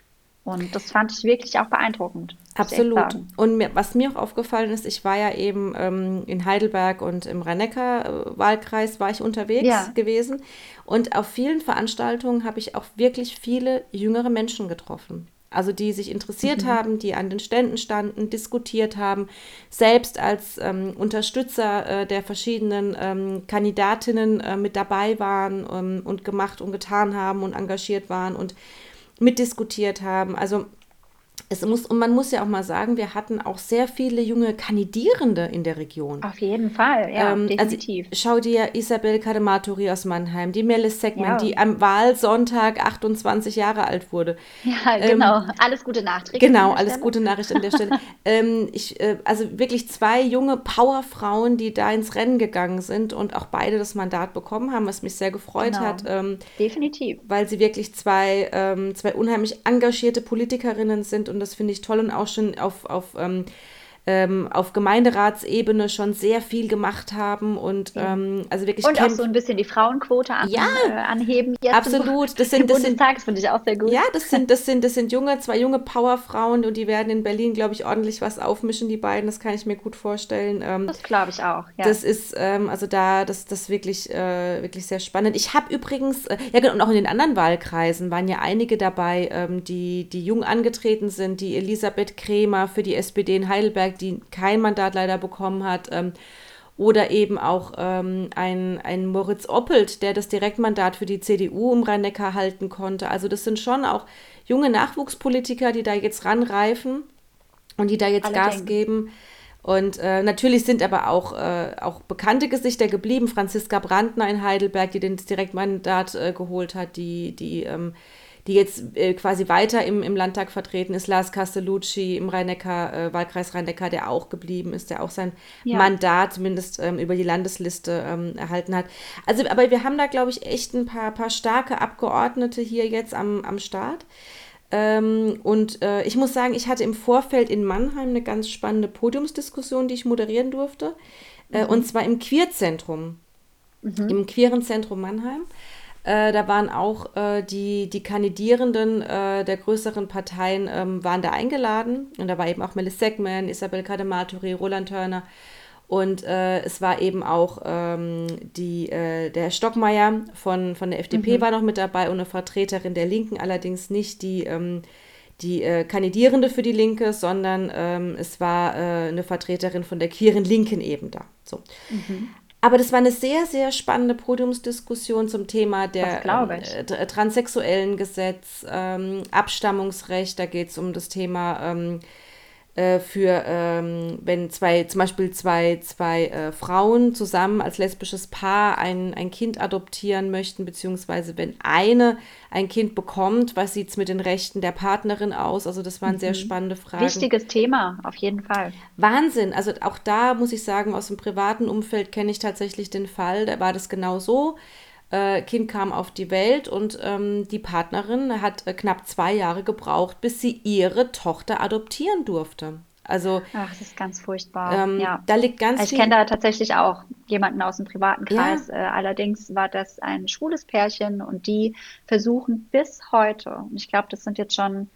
Und das fand ich wirklich auch beeindruckend. Absolut. Und mir, was mir auch aufgefallen ist, ich war ja eben ähm, in Heidelberg und im Rhein-Neckar-Wahlkreis war ich unterwegs ja. gewesen. Und auf vielen Veranstaltungen habe ich auch wirklich viele jüngere Menschen getroffen. Also die sich interessiert mhm. haben, die an den Ständen standen, diskutiert haben, selbst als ähm, Unterstützer äh, der verschiedenen ähm, Kandidatinnen äh, mit dabei waren ähm, und gemacht und getan haben und engagiert waren und mitdiskutiert haben. Also Es muss, und man muss ja auch mal sagen, wir hatten auch sehr viele junge Kandidierende in der Region. Auf jeden Fall, ja, ähm, definitiv. Also, schau dir Isabel Cademartori aus Mannheim, die Melis Sekmen, ja. die am Wahlsonntag achtundzwanzig Jahre alt wurde. Ja, genau. Ähm, alles gute Nachricht. Genau, alles Stelle. gute Nachricht an der Stelle. ähm, ich, äh, also wirklich zwei junge Powerfrauen, die da ins Rennen gegangen sind und auch beide das Mandat bekommen haben, was mich sehr gefreut genau. hat. Ähm, definitiv. Weil sie wirklich zwei, ähm, zwei unheimlich engagierte Politikerinnen sind und das finde ich toll und auch schon auf, auf, ähm, auf Gemeinderatsebene schon sehr viel gemacht haben und ja. ähm, also wirklich und auch so ein bisschen die Frauenquote an, ja, äh, anheben. Jetzt absolut. Das sind, das sind Bundestags finde ich auch sehr gut. Ja, das sind das sind das sind junge zwei junge Powerfrauen und die werden in Berlin, glaube ich, ordentlich was aufmischen, die beiden. Das kann ich mir gut vorstellen. Ähm, das glaube ich auch. Ja. Das ist ähm, also da das das wirklich äh, wirklich sehr spannend. Ich habe übrigens äh, ja genau und auch in den anderen Wahlkreisen waren ja einige dabei, ähm, die die jung angetreten sind, die Elisabeth Krämer für die S P D in Heidelberg, die kein Mandat leider bekommen hat, ähm, oder eben auch ähm, ein, ein Moritz Oppelt, der das Direktmandat für die C D U im Rhein-Neckar halten konnte. Also das sind schon auch junge Nachwuchspolitiker, die da jetzt ranreifen und die da jetzt Allerdings. Gas geben. Und äh, natürlich sind aber auch, äh, auch bekannte Gesichter geblieben. Franziska Brandner in Heidelberg, die das Direktmandat äh, geholt hat, die... die ähm, die jetzt äh, quasi weiter im, im Landtag vertreten ist, Lars Castellucci im Rhein-Neckar, äh, Wahlkreis Rhein-Neckar, der auch geblieben ist, der auch sein ja. Mandat zumindest ähm, über die Landesliste ähm, erhalten hat. Also, aber wir haben da, glaube ich, echt ein paar, paar starke Abgeordnete hier jetzt am, am Start. Ähm, und äh, ich muss sagen, ich hatte im Vorfeld in Mannheim eine ganz spannende Podiumsdiskussion, die ich moderieren durfte, mhm. äh, und zwar im Queerzentrum, mhm. im Queeren Zentrum Mannheim. Äh, da waren auch äh, die, die Kandidierenden äh, der größeren Parteien ähm, waren da eingeladen. Und da war eben auch Melis Sekmen, Isabel Cademartori, Roland Törner. Und äh, es war eben auch ähm, die, äh, der Herr Stockmeier von, von der F D P mhm. war noch mit dabei und eine Vertreterin der Linken, allerdings nicht die, ähm, die äh, Kandidierende für die Linke, sondern ähm, es war äh, eine Vertreterin von der queeren Linken eben da. So. Mhm. Aber das war eine sehr, sehr spannende Podiumsdiskussion zum Thema der äh, transsexuellen Gesetz, ähm, Abstammungsrecht. Da geht es um das Thema ähm, äh, für, ähm, wenn zwei, zum Beispiel zwei, zwei äh, Frauen zusammen als lesbisches Paar ein, ein Kind adoptieren möchten, beziehungsweise wenn eine ein Kind bekommt, was sieht es mit den Rechten der Partnerin aus? Also das waren mhm. sehr spannende Fragen. Wichtiges Thema, auf jeden Fall. Wahnsinn, also auch da muss ich sagen, aus dem privaten Umfeld kenne ich tatsächlich den Fall, da war das genau so. Äh, Kind kam auf die Welt und ähm, die Partnerin hat äh, knapp zwei Jahre gebraucht, bis sie ihre Tochter adoptieren durfte. Also, ach, das ist ganz furchtbar. Ähm, ja. Da liegt ganz ich viel... kenne da tatsächlich auch jemanden aus dem privaten Kreis. Ja. Äh, allerdings war das ein schwules Pärchen und die versuchen bis heute, und ich glaube, das sind jetzt schon,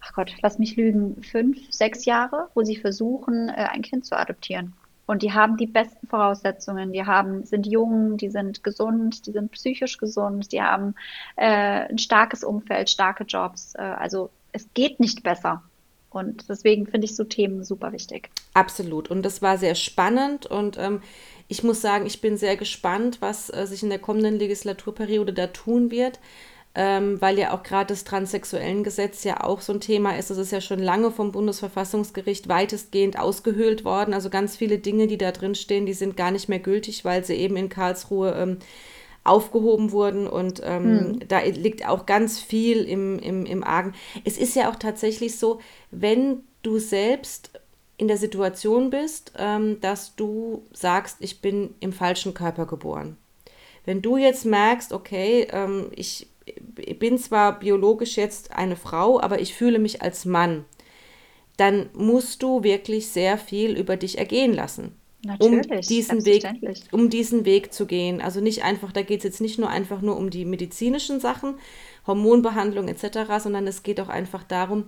ach Gott, lass mich lügen, fünf, sechs Jahre, wo sie versuchen, äh, ein Kind zu adoptieren. Und die haben die besten Voraussetzungen. Die haben, sind jung, die sind gesund, die sind psychisch gesund, die haben äh, ein starkes Umfeld, starke Jobs. Äh, also es geht nicht besser. Und deswegen finde ich so Themen super wichtig. Absolut. Und das war sehr spannend. Und ähm, ich muss sagen, ich bin sehr gespannt, was äh, sich in der kommenden Legislaturperiode da tun wird. Ähm, weil ja auch gerade das transsexuellen Gesetz ja auch so ein Thema ist. Das ist ja schon lange vom Bundesverfassungsgericht weitestgehend ausgehöhlt worden. Also ganz viele Dinge, die da drin stehen, die sind gar nicht mehr gültig, weil sie eben in Karlsruhe ähm, aufgehoben wurden und ähm, hm. da liegt auch ganz viel im, im, im Argen. Es ist ja auch tatsächlich so, wenn du selbst in der Situation bist, ähm, dass du sagst, ich bin im falschen Körper geboren. Wenn du jetzt merkst, okay, ähm, ich bin zwar biologisch jetzt eine Frau, aber ich fühle mich als Mann, dann musst du wirklich sehr viel über dich ergehen lassen. Natürlich, um diesen Weg, um diesen Weg zu gehen. Also nicht einfach, da geht es jetzt nicht nur einfach nur um die medizinischen Sachen, Hormonbehandlung et cetera, sondern es geht auch einfach darum,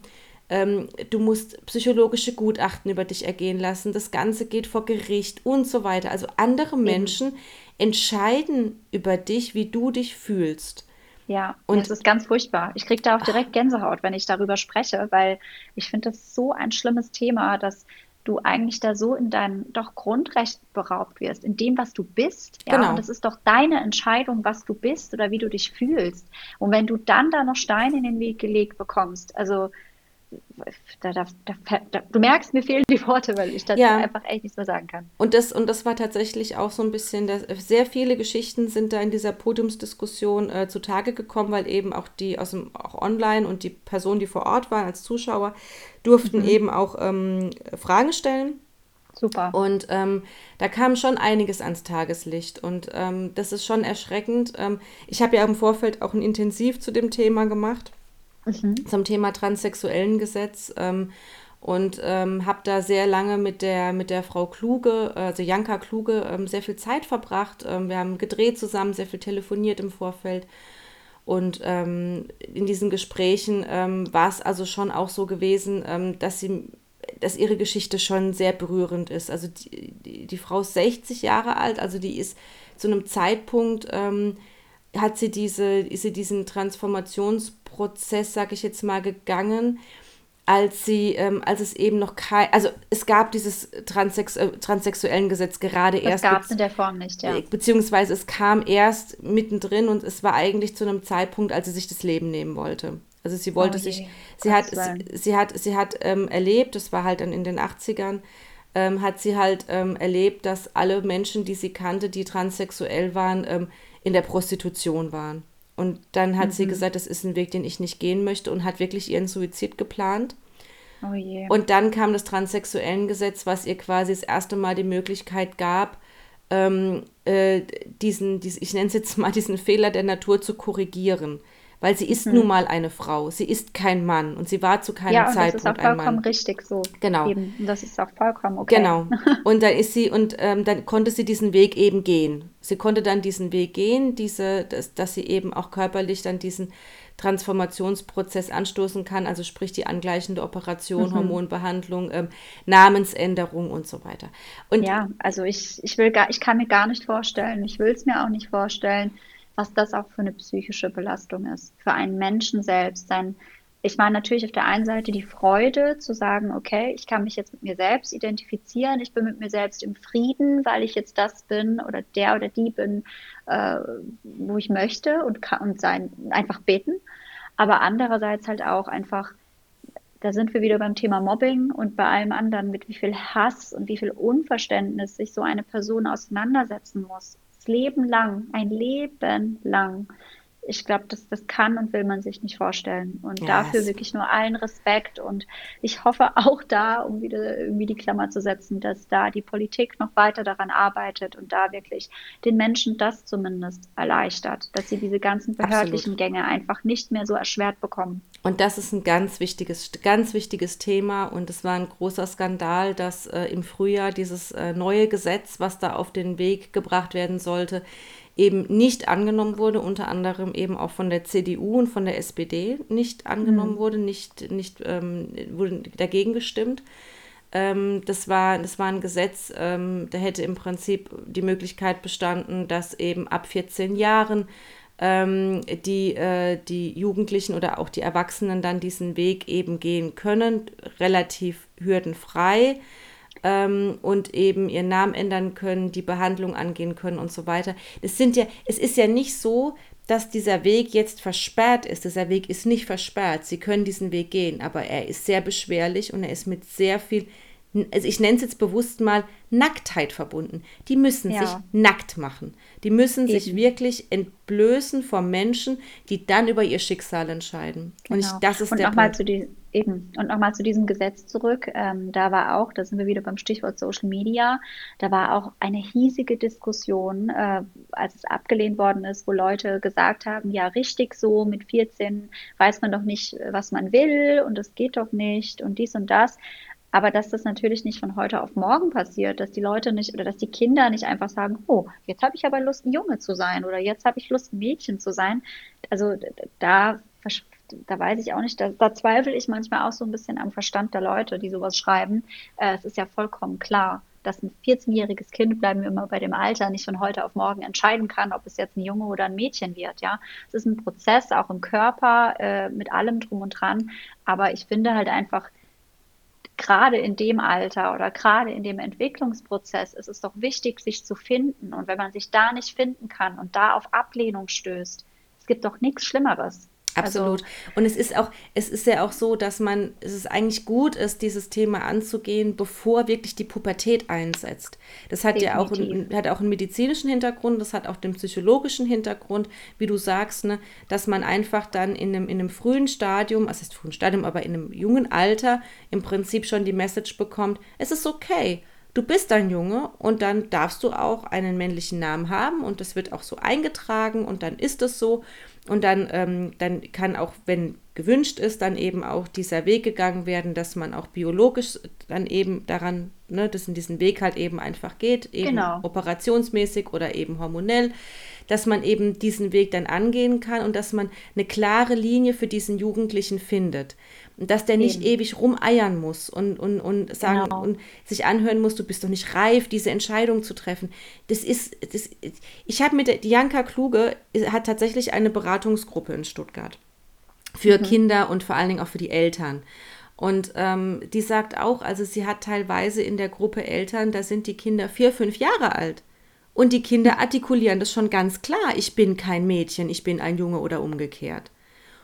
ähm, du musst psychologische Gutachten über dich ergehen lassen, das Ganze geht vor Gericht und so weiter. Also andere mhm. Menschen entscheiden über dich, wie du dich fühlst. Ja, und das ist ganz furchtbar. Ich kriege da auch direkt Gänsehaut, wenn ich darüber spreche, weil ich finde das so ein schlimmes Thema, dass du eigentlich da so in deinen doch Grundrechten beraubt wirst, in dem, was du bist. Ja? Genau. Und das ist doch deine Entscheidung, was du bist oder wie du dich fühlst. Und wenn du dann da noch Steine in den Weg gelegt bekommst, also Da, da, da, du merkst, mir fehlen die Worte, weil ich dazu ja. einfach echt nichts mehr sagen kann. Und das, und das war tatsächlich auch so ein bisschen, das, sehr viele Geschichten sind da in dieser Podiumsdiskussion äh, zutage gekommen, weil eben auch die aus dem, auch online und die Personen, die vor Ort waren als Zuschauer, durften mhm. eben auch ähm, Fragen stellen. Super. Und ähm, da kam schon einiges ans Tageslicht und ähm, das ist schon erschreckend. Ähm, ich habe ja im Vorfeld auch ein Intensiv zu dem Thema gemacht. Mhm. Zum Thema transsexuellen Gesetz ähm, und ähm, habe da sehr lange mit der, mit der Frau Kluge, also Janka Kluge, ähm, sehr viel Zeit verbracht. Ähm, wir haben gedreht zusammen, sehr viel telefoniert im Vorfeld und ähm, in diesen Gesprächen ähm, war es also schon auch so gewesen, ähm, dass sie, dass ihre Geschichte schon sehr berührend ist. Also die, die, die Frau ist sechzig Jahre alt, also die ist zu einem Zeitpunkt, ähm, hat sie diese, ist sie diesen Transformations Prozess, sag ich jetzt mal, gegangen, als sie, ähm, als es eben noch kein, also es gab dieses Transsex, äh, transsexuellen Gesetz gerade erst. Das gab es in der Form nicht, ja. Beziehungsweise es kam erst mittendrin und es war eigentlich zu einem Zeitpunkt, als sie sich das Leben nehmen wollte. Also sie wollte oh je, sich, sie hat, sie, sie hat, sie hat ähm, erlebt, das war halt dann in den achtzigern, ähm, hat sie halt ähm, erlebt, dass alle Menschen, die sie kannte, die transsexuell waren, ähm, in der Prostitution waren. Und dann hat mhm. sie gesagt, das ist ein Weg, den ich nicht gehen möchte und hat wirklich ihren Suizid geplant. Oh je. Und dann kam das transsexuellen Gesetz, was ihr quasi das erste Mal die Möglichkeit gab, ähm, äh, diesen, diesen, ich nenne es jetzt mal, diesen Fehler der Natur zu korrigieren. Weil sie ist mhm. nun mal eine Frau, sie ist kein Mann und sie war zu keinem ja, und Zeitpunkt ein Mann. Ja, das ist auch vollkommen richtig so. Genau. Eben. Das ist auch vollkommen okay. Genau. Und dann ist sie und ähm, dann konnte sie diesen Weg eben gehen. Sie konnte dann diesen Weg gehen, diese, dass, dass sie eben auch körperlich dann diesen Transformationsprozess anstoßen kann, also sprich die angleichende Operation, mhm. Hormonbehandlung, ähm, Namensänderung und so weiter. Und ja, also ich, ich will gar, ich kann mir gar nicht vorstellen, ich will es mir auch nicht vorstellen, was das auch für eine psychische Belastung ist, für einen Menschen selbst. Sein, ich meine natürlich auf der einen Seite die Freude zu sagen, okay, ich kann mich jetzt mit mir selbst identifizieren, ich bin mit mir selbst im Frieden, weil ich jetzt das bin oder der oder die bin, äh, wo ich möchte und, kann, und sein, einfach beten. Aber andererseits halt auch einfach, da sind wir wieder beim Thema Mobbing und bei allem anderen, mit wie viel Hass und wie viel Unverständnis sich so eine Person auseinandersetzen muss. Leben lang, ein Leben lang. Ich glaube, das, das kann und will man sich nicht vorstellen. Und yes. dafür wirklich nur allen Respekt. Und ich hoffe auch da, um wieder irgendwie die Klammer zu setzen, dass da die Politik noch weiter daran arbeitet und da wirklich den Menschen das zumindest erleichtert, dass sie diese ganzen behördlichen Absolut. Gänge einfach nicht mehr so erschwert bekommen. Und das ist ein ganz wichtiges, ganz wichtiges Thema. Und es war ein großer Skandal, dass äh, im Frühjahr dieses äh, neue Gesetz, was da auf den Weg gebracht werden sollte, eben nicht angenommen wurde, unter anderem eben auch von der C D U und von der S P D nicht angenommen mhm. wurde, nicht, nicht ähm, wurde dagegen gestimmt. Ähm, das war, das war ein Gesetz, ähm, da hätte im Prinzip die Möglichkeit bestanden, dass eben ab vierzehn Jahren ähm, die, äh, die Jugendlichen oder auch die Erwachsenen dann diesen Weg eben gehen können, relativ hürdenfrei. Ähm, und eben ihren Namen ändern können, die Behandlung angehen können und so weiter. Es sind ja, es ist ja nicht so, dass dieser Weg jetzt versperrt ist. Dieser Weg ist nicht versperrt. Sie können diesen Weg gehen, aber er ist sehr beschwerlich und er ist mit sehr viel, also ich nenne es jetzt bewusst mal, Nacktheit verbunden. Die müssen ja. sich nackt machen. Die müssen eben. sich wirklich entblößen vor Menschen, die dann über ihr Schicksal entscheiden. Genau. Und ich, das ist und der noch Punkt. Mal zu die Eben. Und nochmal zu diesem Gesetz zurück. Ähm, da war auch, da sind wir wieder beim Stichwort Social Media, da war auch eine hiesige Diskussion, äh, als es abgelehnt worden ist, wo Leute gesagt haben, ja, richtig so, mit vierzehn weiß man doch nicht, was man will und das geht doch nicht und dies und das. Aber dass das natürlich nicht von heute auf morgen passiert, dass die Leute nicht oder dass die Kinder nicht einfach sagen, oh, jetzt habe ich aber Lust, ein Junge zu sein oder jetzt habe ich Lust, ein Mädchen zu sein. Also da versch- Da weiß ich auch nicht, da, da zweifle ich manchmal auch so ein bisschen am Verstand der Leute, die sowas schreiben. Äh, es ist ja vollkommen klar, dass ein vierzehnjähriges Kind, bleiben wir immer bei dem Alter, nicht von heute auf morgen entscheiden kann, ob es jetzt ein Junge oder ein Mädchen wird. Ja, es ist ein Prozess, auch im Körper, äh, mit allem drum und dran. Aber ich finde halt einfach, gerade in dem Alter oder gerade in dem Entwicklungsprozess ist es doch wichtig, sich zu finden. Und wenn man sich da nicht finden kann und da auf Ablehnung stößt, es gibt doch nichts Schlimmeres. Absolut. Also, und es ist auch, es ist ja auch so, dass man, es ist eigentlich gut ist, dieses Thema anzugehen, bevor wirklich die Pubertät einsetzt. Das hat definitiv. ja auch, einen, hat auch einen medizinischen Hintergrund, das hat auch den psychologischen Hintergrund, wie du sagst, ne, dass man einfach dann in einem, in einem frühen Stadium, also nicht frühen Stadium, aber in einem jungen Alter im Prinzip schon die Message bekommt, es ist okay. Du bist ein Junge und dann darfst du auch einen männlichen Namen haben und das wird auch so eingetragen und dann ist es so und dann, ähm, dann kann auch, wenn gewünscht ist, dann eben auch dieser Weg gegangen werden, dass man auch biologisch dann eben daran, ne, dass in diesen Weg halt eben einfach geht, eben genau. operationsmäßig oder eben hormonell, dass man eben diesen Weg dann angehen kann und dass man eine klare Linie für diesen Jugendlichen findet. Dass der nicht Eben. ewig rumeiern muss und, und, und, sagen, genau. und sich anhören muss, du bist doch nicht reif, diese Entscheidung zu treffen. Das ist, das, ich habe mit, die Janka Kluge hat tatsächlich eine Beratungsgruppe in Stuttgart für mhm. Kinder und vor allen Dingen auch für die Eltern. Und ähm, die sagt auch, also sie hat teilweise in der Gruppe Eltern, da sind die Kinder vier, fünf Jahre alt. Und die Kinder artikulieren das schon ganz klar, ich bin kein Mädchen, ich bin ein Junge oder umgekehrt.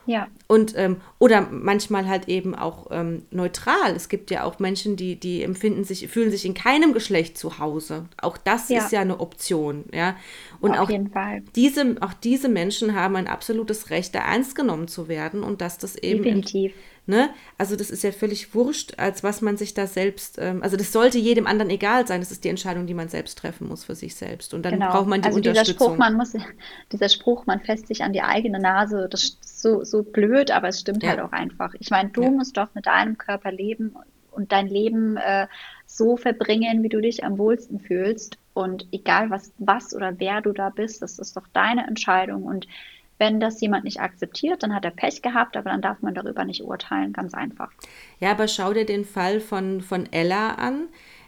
Ja. Und, ähm, oder manchmal halt eben auch ähm, neutral. Es gibt ja auch Menschen, die, die empfinden sich, fühlen sich in keinem Geschlecht zu Hause. Auch das ja. ist ja eine Option, ja. Und Auf auch, jeden Fall. Diese, auch diese Menschen haben ein absolutes Recht, da ernst genommen zu werden und dass das eben. Definitiv. Ne? Also das ist ja völlig wurscht, als was man sich da selbst, ähm, also das sollte jedem anderen egal sein, das ist die Entscheidung, die man selbst treffen muss für sich selbst und dann genau. braucht man die also Unterstützung. Dieser Spruch, man muss, dieser Spruch, man fässt sich an die eigene Nase, das ist so, so blöd, aber es stimmt ja. halt auch einfach. Ich meine, du ja. musst doch mit deinem Körper leben und dein Leben äh, so verbringen, wie du dich am wohlsten fühlst und egal was, was oder wer du da bist, das ist doch deine Entscheidung und wenn das jemand nicht akzeptiert, dann hat er Pech gehabt, aber dann darf man darüber nicht urteilen, ganz einfach. Ja, aber schau dir den Fall von, von Ella an.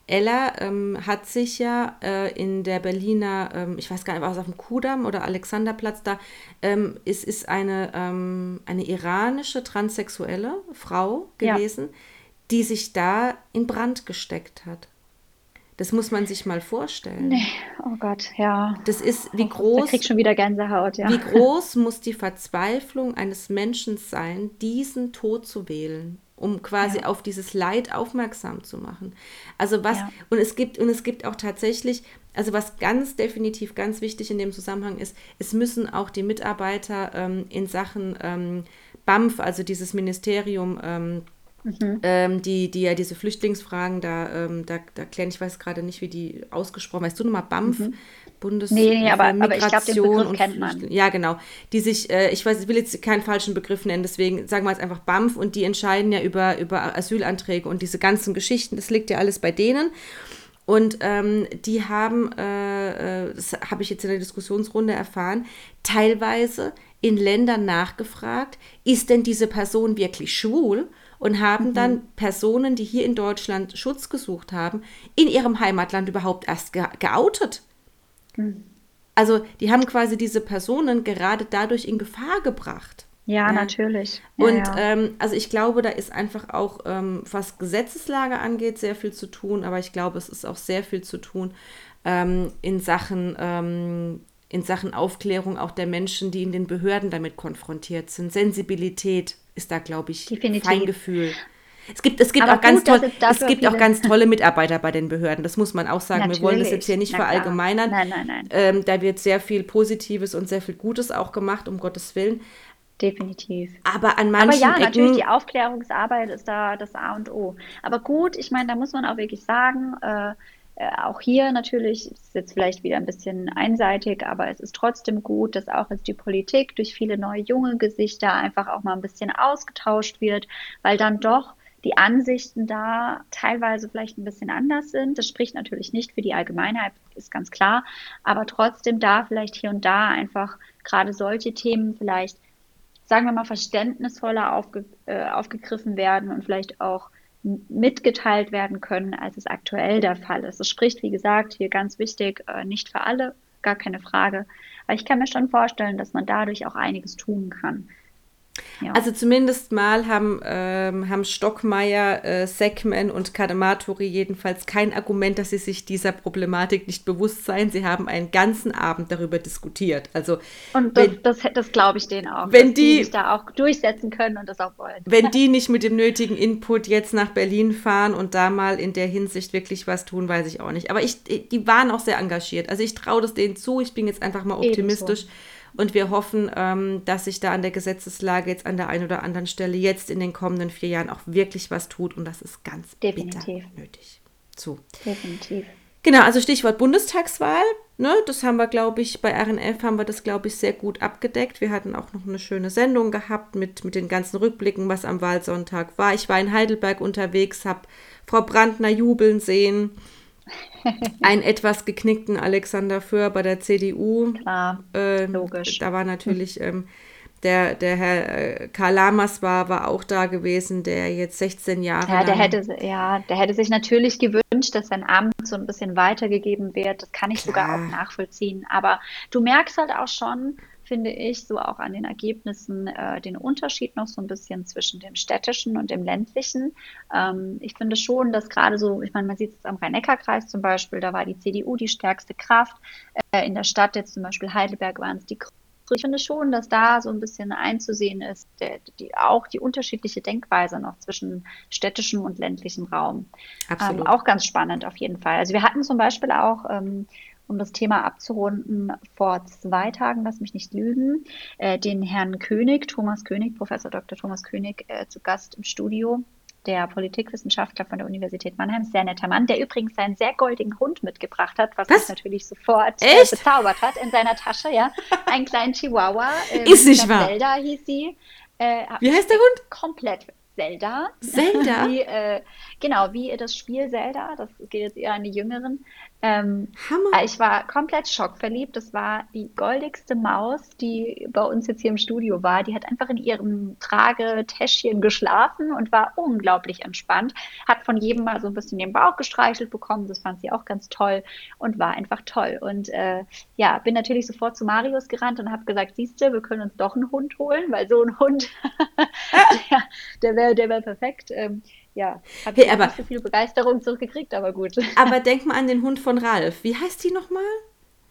Ella ähm, hat sich ja äh, in der Berliner, ähm, ich weiß gar nicht, war es auf dem Kudamm oder Alexanderplatz da, ähm, es ist eine, ähm, eine iranische transsexuelle Frau gewesen, ja. die sich da in Brand gesteckt hat. Das muss man sich mal vorstellen. Nee, oh Gott, ja. Das ist, wie groß... Da krieg ich schon wieder Gänsehaut, ja. Wie groß muss die Verzweiflung eines Menschen sein, diesen Tod zu wählen, um quasi ja. auf dieses Leid aufmerksam zu machen. Also was... Ja. Und es gibt, und es gibt auch tatsächlich... Also was ganz definitiv ganz wichtig in dem Zusammenhang ist, es müssen auch die Mitarbeiter ähm, in Sachen ähm, B A M F, also dieses Ministerium... Ähm, Mhm. Ähm, die, die ja diese Flüchtlingsfragen da, ähm, da, da klären, ich weiß gerade nicht, wie die ausgesprochen, weißt du nochmal, B A M F, mhm. Bundes nee, nee, aber, Migration aber ich glaube, den Begriff und kennt man. Ja, genau, die sich, äh, ich weiß, ich will jetzt keinen falschen Begriff nennen, deswegen sagen wir jetzt einfach B A M F und die entscheiden ja über, über Asylanträge und diese ganzen Geschichten, das liegt ja alles bei denen. Und ähm, die haben, äh, das habe ich jetzt in der Diskussionsrunde erfahren, teilweise in Ländern nachgefragt, ist denn diese Person wirklich schwul? Und haben mhm. dann Personen, die hier in Deutschland Schutz gesucht haben, in ihrem Heimatland überhaupt erst ge- geoutet. Mhm. Also die haben quasi diese Personen gerade dadurch in Gefahr gebracht. Ja, ja. natürlich. Ja, und ja. Ähm, also ich glaube, da ist einfach auch, ähm, was Gesetzeslage angeht, sehr viel zu tun. Aber ich glaube, es ist auch sehr viel zu tun ähm, in Sachen... Ähm, in Sachen Aufklärung auch der Menschen, die in den Behörden damit konfrontiert sind. Sensibilität ist da, glaube ich, Definitiv. Feingefühl. Es gibt, es gibt, auch, gut, ganz toll, es gibt auch ganz tolle Mitarbeiter bei den Behörden, das muss man auch sagen. Natürlich. Wir wollen das jetzt hier nicht Na verallgemeinern. Nein, nein, nein. Ähm, da wird sehr viel Positives und sehr viel Gutes auch gemacht, um Gottes Willen. Definitiv. Aber an manchen Aber ja, Ecken natürlich, die Aufklärungsarbeit ist da das A und O. Aber gut, ich meine, da muss man auch wirklich sagen, äh, auch hier natürlich, ist jetzt vielleicht wieder ein bisschen einseitig, aber es ist trotzdem gut, dass auch jetzt die Politik durch viele neue junge Gesichter einfach auch mal ein bisschen ausgetauscht wird, weil dann doch die Ansichten da teilweise vielleicht ein bisschen anders sind. Das spricht natürlich nicht für die Allgemeinheit, ist ganz klar, aber trotzdem da vielleicht hier und da einfach gerade solche Themen vielleicht, sagen wir mal, verständnisvoller aufge, äh, aufgegriffen werden und vielleicht auch mitgeteilt werden können, als es aktuell der Fall ist. Es spricht, wie gesagt, hier ganz wichtig, nicht für alle, gar keine Frage. Aber ich kann mir schon vorstellen, dass man dadurch auch einiges tun kann. Ja. Also zumindest mal haben, ähm, haben Stockmeier, äh, Sekmen und Cademartori jedenfalls kein Argument, dass sie sich dieser Problematik nicht bewusst seien. Sie haben einen ganzen Abend darüber diskutiert. Also, und das, das, das glaube ich denen auch, wenn dass die, die sich da auch durchsetzen können und das auch wollen. Wenn die nicht mit dem nötigen Input jetzt nach Berlin fahren und da mal in der Hinsicht wirklich was tun, weiß ich auch nicht. Aber ich, die waren auch sehr engagiert. Also ich traue das denen zu. Ich bin jetzt einfach mal optimistisch. Ebenso. Und wir hoffen, ähm, dass sich da an der Gesetzeslage jetzt an der einen oder anderen Stelle jetzt in den kommenden vier Jahren auch wirklich was tut. Und das ist ganz definitiv bitter nötig. So. Definitiv. Genau, also Stichwort Bundestagswahl. Ne, das haben wir, glaube ich, bei R N F haben wir das, glaube ich, sehr gut abgedeckt. Wir hatten auch noch eine schöne Sendung gehabt mit, mit den ganzen Rückblicken, was am Wahlsonntag war. Ich war in Heidelberg unterwegs, habe Frau Brandner jubeln sehen. Einen etwas geknickten Alexander Föhr bei der C D U. Klar, äh, logisch. Da war natürlich ähm, der, der Herr äh, Karl Lamas war, war auch da gewesen, der jetzt sechzehn Jahre ja, der lang... Hätte, ja, der hätte sich natürlich gewünscht, dass sein Amt so ein bisschen weitergegeben wird. Das kann ich Klar. sogar auch nachvollziehen. Aber du merkst halt auch schon, finde ich, so auch an den Ergebnissen äh, den Unterschied noch so ein bisschen zwischen dem städtischen und dem ländlichen. Ähm, ich finde schon, dass gerade so, ich meine, man sieht es am Rhein-Neckar-Kreis zum Beispiel, da war die C D U die stärkste Kraft. Äh, in der Stadt jetzt zum Beispiel Heidelberg waren es die Grünen. Ich finde schon, dass da so ein bisschen einzusehen ist, der, die, auch die unterschiedliche Denkweise noch zwischen städtischem und ländlichem Raum. Absolut. Ähm, auch ganz spannend auf jeden Fall. Also wir hatten zum Beispiel auch... Ähm, um das Thema abzurunden, vor zwei Tagen, lass mich nicht lügen, äh, den Herrn König, Thomas König, Professor Doktor Thomas König, äh, zu Gast im Studio, der Politikwissenschaftler von der Universität Mannheim, sehr netter Mann, der übrigens seinen sehr goldigen Hund mitgebracht hat, was, was? Mich natürlich sofort äh, bezaubert hat in seiner Tasche, ja, einen kleinen Chihuahua. Äh, Ist nicht wahr. Zelda hieß sie. Äh, Wie heißt der Hund? Komplett. Zelda. Zelda? Wie, äh, genau, wie das Spiel Zelda, das geht jetzt eher an die Jüngeren. Ähm, Hammer. Ich war komplett schockverliebt. Das war die goldigste Maus, die bei uns jetzt hier im Studio war. Die hat einfach in ihrem Tragetäschchen geschlafen und war unglaublich entspannt. Hat von jedem mal so ein bisschen den Bauch gestreichelt bekommen. Das fand sie auch ganz toll und war einfach toll. Und äh, ja, bin natürlich sofort zu Marius gerannt und habe gesagt, siehst du, wir können uns doch einen Hund holen, weil so ein Hund, der, der wäre der wär perfekt. Ähm, Ja, habe hey, ich aber, nicht so viel Begeisterung zurückgekriegt, aber gut. Aber denk mal an den Hund von Ralf. Wie heißt die nochmal?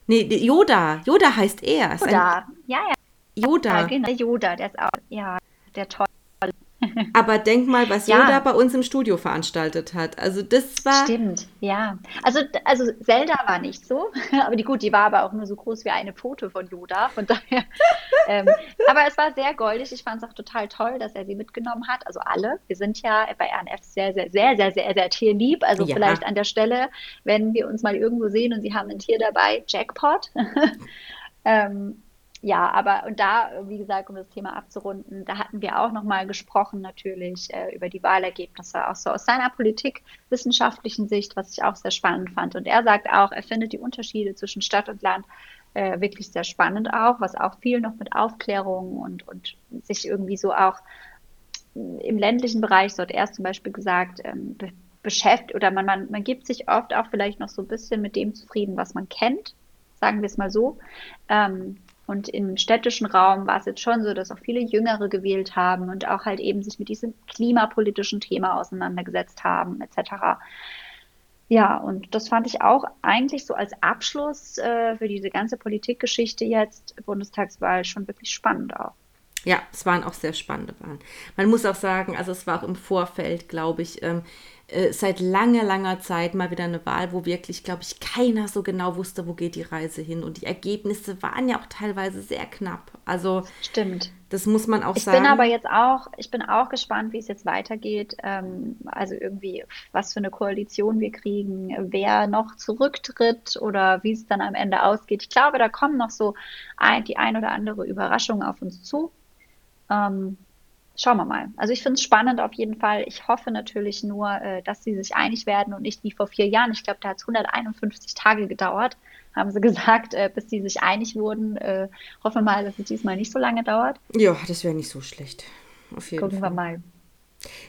Nee, Yoda. Yoda heißt er. Ist Yoda. Ein... Ja, ja. Yoda. Ja, genau. Yoda, der ist auch, ja, der toll. Aber denk mal, was ja. Yoda bei uns im Studio veranstaltet hat. Also das war... Stimmt, ja. Also, also Zelda war nicht so, aber die gut, die war aber auch nur so groß wie eine Pfote von Yoda, von daher. ähm, aber es war sehr goldig. Ich fand es auch total toll, dass er sie mitgenommen hat. Also alle. Wir sind ja bei R N F sehr, sehr, sehr, sehr, sehr, sehr tierlieb. Also ja. Vielleicht an der Stelle, wenn wir uns mal irgendwo sehen und sie haben ein Tier dabei, Jackpot. ähm, Ja, aber und da, wie gesagt, um das Thema abzurunden, da hatten wir auch nochmal gesprochen natürlich äh, über die Wahlergebnisse, auch so aus seiner politikwissenschaftlichen Sicht, was ich auch sehr spannend fand. Und er sagt auch, er findet die Unterschiede zwischen Stadt und Land äh, wirklich sehr spannend auch, was auch viel noch mit Aufklärung und, und sich irgendwie so auch im ländlichen Bereich, so hat er es zum Beispiel gesagt, ähm, be- beschäftigt oder man, man, man gibt sich oft auch vielleicht noch so ein bisschen mit dem zufrieden, was man kennt, sagen wir es mal so, ähm, und im städtischen Raum war es jetzt schon so, dass auch viele Jüngere gewählt haben und auch halt eben sich mit diesem klimapolitischen Thema auseinandergesetzt haben, et cetera. Ja, und das fand ich auch eigentlich so als Abschluss äh, für diese ganze Politikgeschichte jetzt, Bundestagswahl, schon wirklich spannend auch. Ja, es waren auch sehr spannende Wahlen. Man muss auch sagen, also es war auch im Vorfeld, glaube ich, ähm, äh, seit langer, langer Zeit mal wieder eine Wahl, wo wirklich, glaube ich, keiner so genau wusste, wo geht die Reise hin. Und die Ergebnisse waren ja auch teilweise sehr knapp. Also stimmt. Das muss man auch ich sagen. Ich bin aber jetzt auch, ich bin auch gespannt, wie es jetzt weitergeht. Ähm, also irgendwie, was für eine Koalition wir kriegen, wer noch zurücktritt oder wie es dann am Ende ausgeht. Ich glaube, da kommen noch so ein, die ein oder andere Überraschung auf uns zu. Ähm, schauen wir mal. Also ich finde es spannend auf jeden Fall. Ich hoffe natürlich nur, äh, dass sie sich einig werden und nicht wie vor vier Jahren. Ich glaube, da hat es hunderteinundfünfzig Tage gedauert, haben sie gesagt, äh, bis sie sich einig wurden. Äh, hoffen wir mal, dass es diesmal nicht so lange dauert. Ja, das wäre nicht so schlecht. Auf jeden Gucken Fall. wir mal.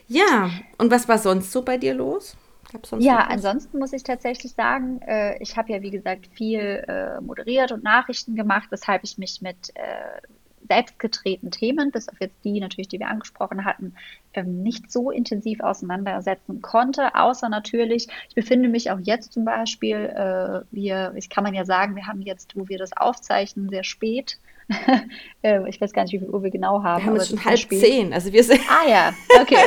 Ja, und was war sonst so bei dir los? Ja, ansonsten muss ich tatsächlich sagen, äh, ich habe ja wie gesagt viel äh, moderiert und Nachrichten gemacht, weshalb ich mich mit... Äh, selbstgetretenen Themen, bis auf jetzt die natürlich, die wir angesprochen hatten, nicht so intensiv auseinandersetzen konnte, außer natürlich, ich befinde mich auch jetzt zum Beispiel, wir, ich kann man ja sagen, wir haben jetzt, wo wir das aufzeichnen, sehr spät, ich weiß gar nicht, wie viel Uhr wir genau haben. Wir haben es schon halb zehn, also wir sind... Ah ja, okay.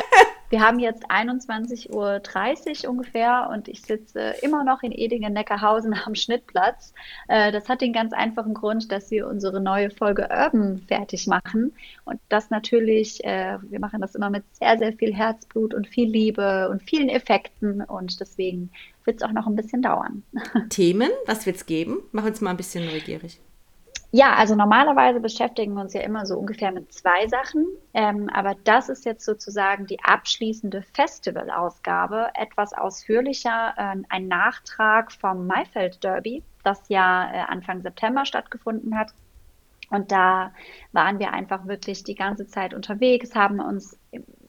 Wir haben jetzt einundzwanzig Uhr dreißig ungefähr und ich sitze immer noch in Edingen-Neckarhausen am Schnittplatz. Das hat den ganz einfachen Grund, dass wir unsere neue Folge Urban fertig machen. Und das natürlich, wir machen das immer mit sehr, sehr viel Herzblut und viel Liebe und vielen Effekten. Und deswegen wird es auch noch ein bisschen dauern. Themen, was wird es geben? Mach uns mal ein bisschen neugierig. Ja, also normalerweise beschäftigen wir uns ja immer so ungefähr mit zwei Sachen, ähm, aber das ist jetzt sozusagen die abschließende Festivalausgabe, etwas ausführlicher, äh, ein Nachtrag vom Maifeld Derby, das ja äh, Anfang September stattgefunden hat. Und da waren wir einfach wirklich die ganze Zeit unterwegs, haben uns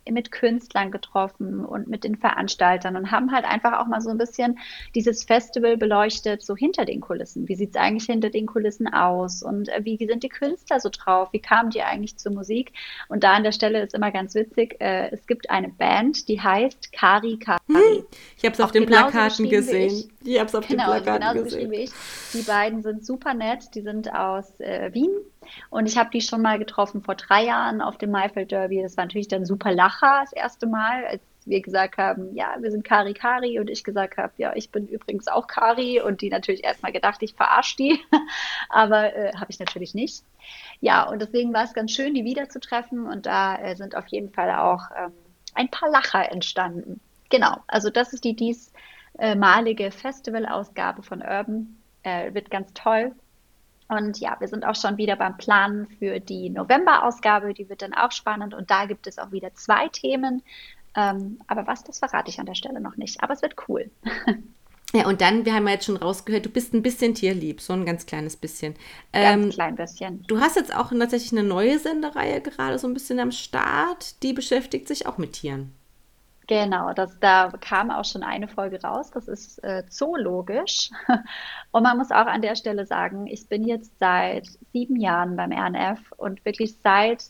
mit Künstlern getroffen und mit den Veranstaltern und haben halt einfach auch mal so ein bisschen dieses Festival beleuchtet, so hinter den Kulissen. Wie sieht es eigentlich hinter den Kulissen aus? Und wie sind die Künstler so drauf? Wie kamen die eigentlich zur Musik? Und da an der Stelle ist immer ganz witzig, äh, es gibt eine Band, die heißt Karikari. Hm, ich habe es auf den Plakaten gesehen. Ich habe es auf den Plakaten gesehen. Wie ich. Die beiden sind super nett, die sind aus äh, Wien. Und ich habe die schon mal getroffen vor drei Jahren auf dem Maifeld Derby. Das war natürlich dann super Lacher das erste Mal, als wir gesagt haben, ja, wir sind Karikari und ich gesagt habe, ja, ich bin übrigens auch Kari und die natürlich erstmal gedacht, ich verarsche die, aber äh, habe ich natürlich nicht. Ja, und deswegen war es ganz schön, die wiederzutreffen und da äh, sind auf jeden Fall auch ähm, ein paar Lacher entstanden. Genau, also das ist die diesmalige Festivalausgabe von Urban, äh, wird ganz toll. Und ja, wir sind auch schon wieder beim Planen für die November-Ausgabe, die wird dann auch spannend und da gibt es auch wieder zwei Themen, ähm, aber was, das verrate ich an der Stelle noch nicht, aber es wird cool. Ja, und dann, wir haben ja jetzt schon rausgehört, du bist ein bisschen tierlieb, so ein ganz kleines bisschen. Ganz ähm, klein bisschen. Du hast jetzt auch tatsächlich eine neue Sendereihe gerade so ein bisschen am Start, die beschäftigt sich auch mit Tieren. Genau, das, da kam auch schon eine Folge raus, das ist äh, zoologisch und man muss auch an der Stelle sagen, ich bin jetzt seit sieben Jahren beim R N F und wirklich seit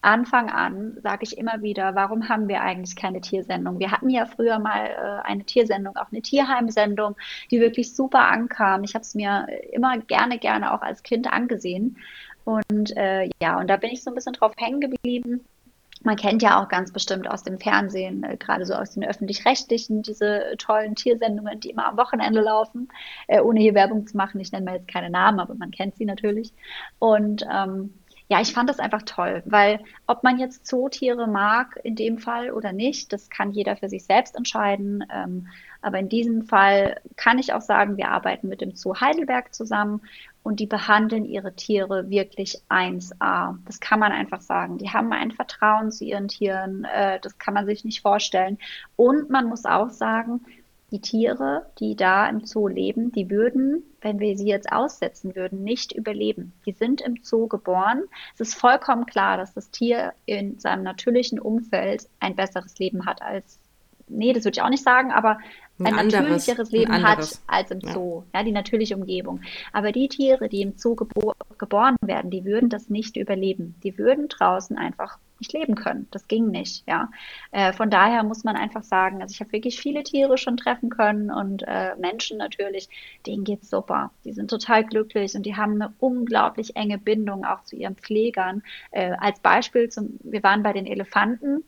Anfang an sage ich immer wieder, warum haben wir eigentlich keine Tiersendung? Wir hatten ja früher mal äh, eine Tiersendung, auch eine Tierheimsendung, die wirklich super ankam. Ich habe es mir immer gerne, gerne auch als Kind angesehen und äh, ja, und da bin ich so ein bisschen drauf hängen geblieben. Man kennt ja auch ganz bestimmt aus dem Fernsehen, äh, gerade so aus den Öffentlich-Rechtlichen, diese tollen Tiersendungen, die immer am Wochenende laufen, äh, ohne hier Werbung zu machen. Ich nenne mal jetzt keine Namen, aber man kennt sie natürlich. Und ähm, ja, ich fand das einfach toll, weil ob man jetzt Zootiere mag in dem Fall oder nicht, das kann jeder für sich selbst entscheiden. Ähm, aber in diesem Fall kann ich auch sagen, wir arbeiten mit dem Zoo Heidelberg zusammen. Und die behandeln ihre Tiere wirklich eins a. Das kann man einfach sagen. Die haben ein Vertrauen zu ihren Tieren. Das kann man sich nicht vorstellen. Und man muss auch sagen, die Tiere, die da im Zoo leben, die würden, wenn wir sie jetzt aussetzen würden, nicht überleben. Die sind im Zoo geboren. Es ist vollkommen klar, dass das Tier in seinem natürlichen Umfeld ein besseres Leben hat als, nee, das würde ich auch nicht sagen, aber ein, ein anderes, natürlicheres Leben ein hat als im Zoo, ja. Ja, die natürliche Umgebung. Aber die Tiere, die im Zoo gebo- geboren werden, die würden das nicht überleben. Die würden draußen einfach nicht leben können. Das ging nicht, ja. Äh, von daher muss man einfach sagen, also ich habe wirklich viele Tiere schon treffen können und äh, Menschen natürlich, denen geht's super. Die sind total glücklich und die haben eine unglaublich enge Bindung auch zu ihren Pflegern. Äh, als Beispiel, zum, wir waren bei den Elefanten,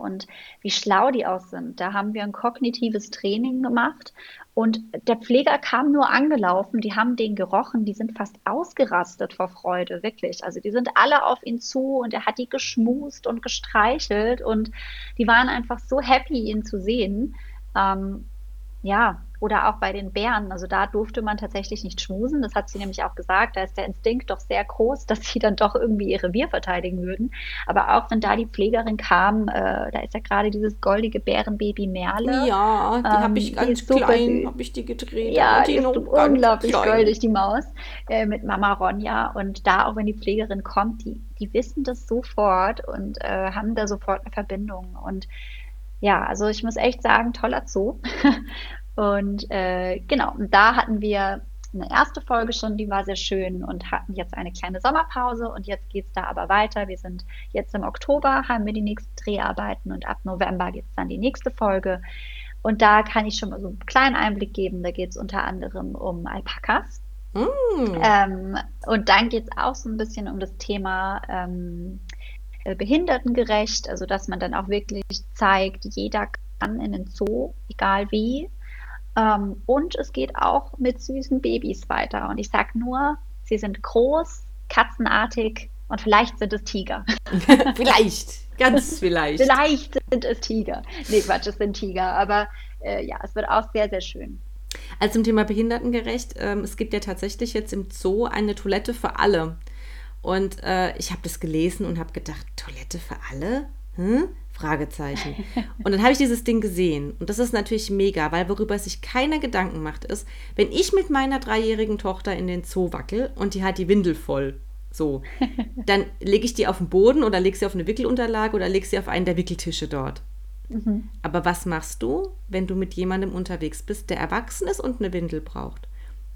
und wie schlau die aus sind. Da haben wir ein kognitives Training gemacht und der Pfleger kam nur angelaufen, die haben den gerochen, die sind fast ausgerastet vor Freude, wirklich. Also die sind alle auf ihn zu und er hat die geschmust und gestreichelt und die waren einfach so happy, ihn zu sehen. Ähm, ja, oder auch bei den Bären, also da durfte man tatsächlich nicht schmusen, das hat sie nämlich auch gesagt, da ist der Instinkt doch sehr groß, dass sie dann doch irgendwie ihr Revier verteidigen würden, aber auch wenn da die Pflegerin kam, äh, da ist ja gerade dieses goldige Bärenbaby Merle. Ja, die ähm, habe ich ganz klein, habe ich die gedreht. Ja, die ist unglaublich goldig, die Maus, äh, mit Mama Ronja und da auch wenn die Pflegerin kommt, die, die wissen das sofort und äh, haben da sofort eine Verbindung und ja, also ich muss echt sagen, toller Zoo. Und äh, genau, und da hatten wir eine erste Folge schon, die war sehr schön und hatten jetzt eine kleine Sommerpause und jetzt geht es da aber weiter. Wir sind jetzt im Oktober, haben wir die nächsten Dreharbeiten und ab November geht es dann die nächste Folge. Und da kann ich schon mal so einen kleinen Einblick geben. Da geht es unter anderem um Alpakas. Mm. Ähm, und dann geht es auch so ein bisschen um das Thema ähm, behindertengerecht. Also, dass man dann auch wirklich zeigt, jeder kann in den Zoo, egal wie. Ähm, und es geht auch mit süßen Babys weiter. Und ich sage nur, sie sind groß, katzenartig und vielleicht sind es Tiger. Vielleicht. Ganz vielleicht. Vielleicht sind es Tiger. Nee, Quatsch, es sind Tiger. Aber äh, ja, es wird auch sehr, sehr schön. Also zum Thema behindertengerecht, ähm, es gibt ja tatsächlich jetzt im Zoo eine Toilette für alle. Und äh, ich habe das gelesen und habe gedacht, Toilette für alle? Hm? Fragezeichen. Und dann habe ich dieses Ding gesehen. Und das ist natürlich mega, weil worüber sich keiner Gedanken macht, ist, wenn ich mit meiner dreijährigen Tochter in den Zoo wackel und die hat die Windel voll, so, dann lege ich die auf den Boden oder lege sie auf eine Wickelunterlage oder lege sie auf einen der Wickeltische dort. Mhm. Aber was machst du, wenn du mit jemandem unterwegs bist, der erwachsen ist und eine Windel braucht?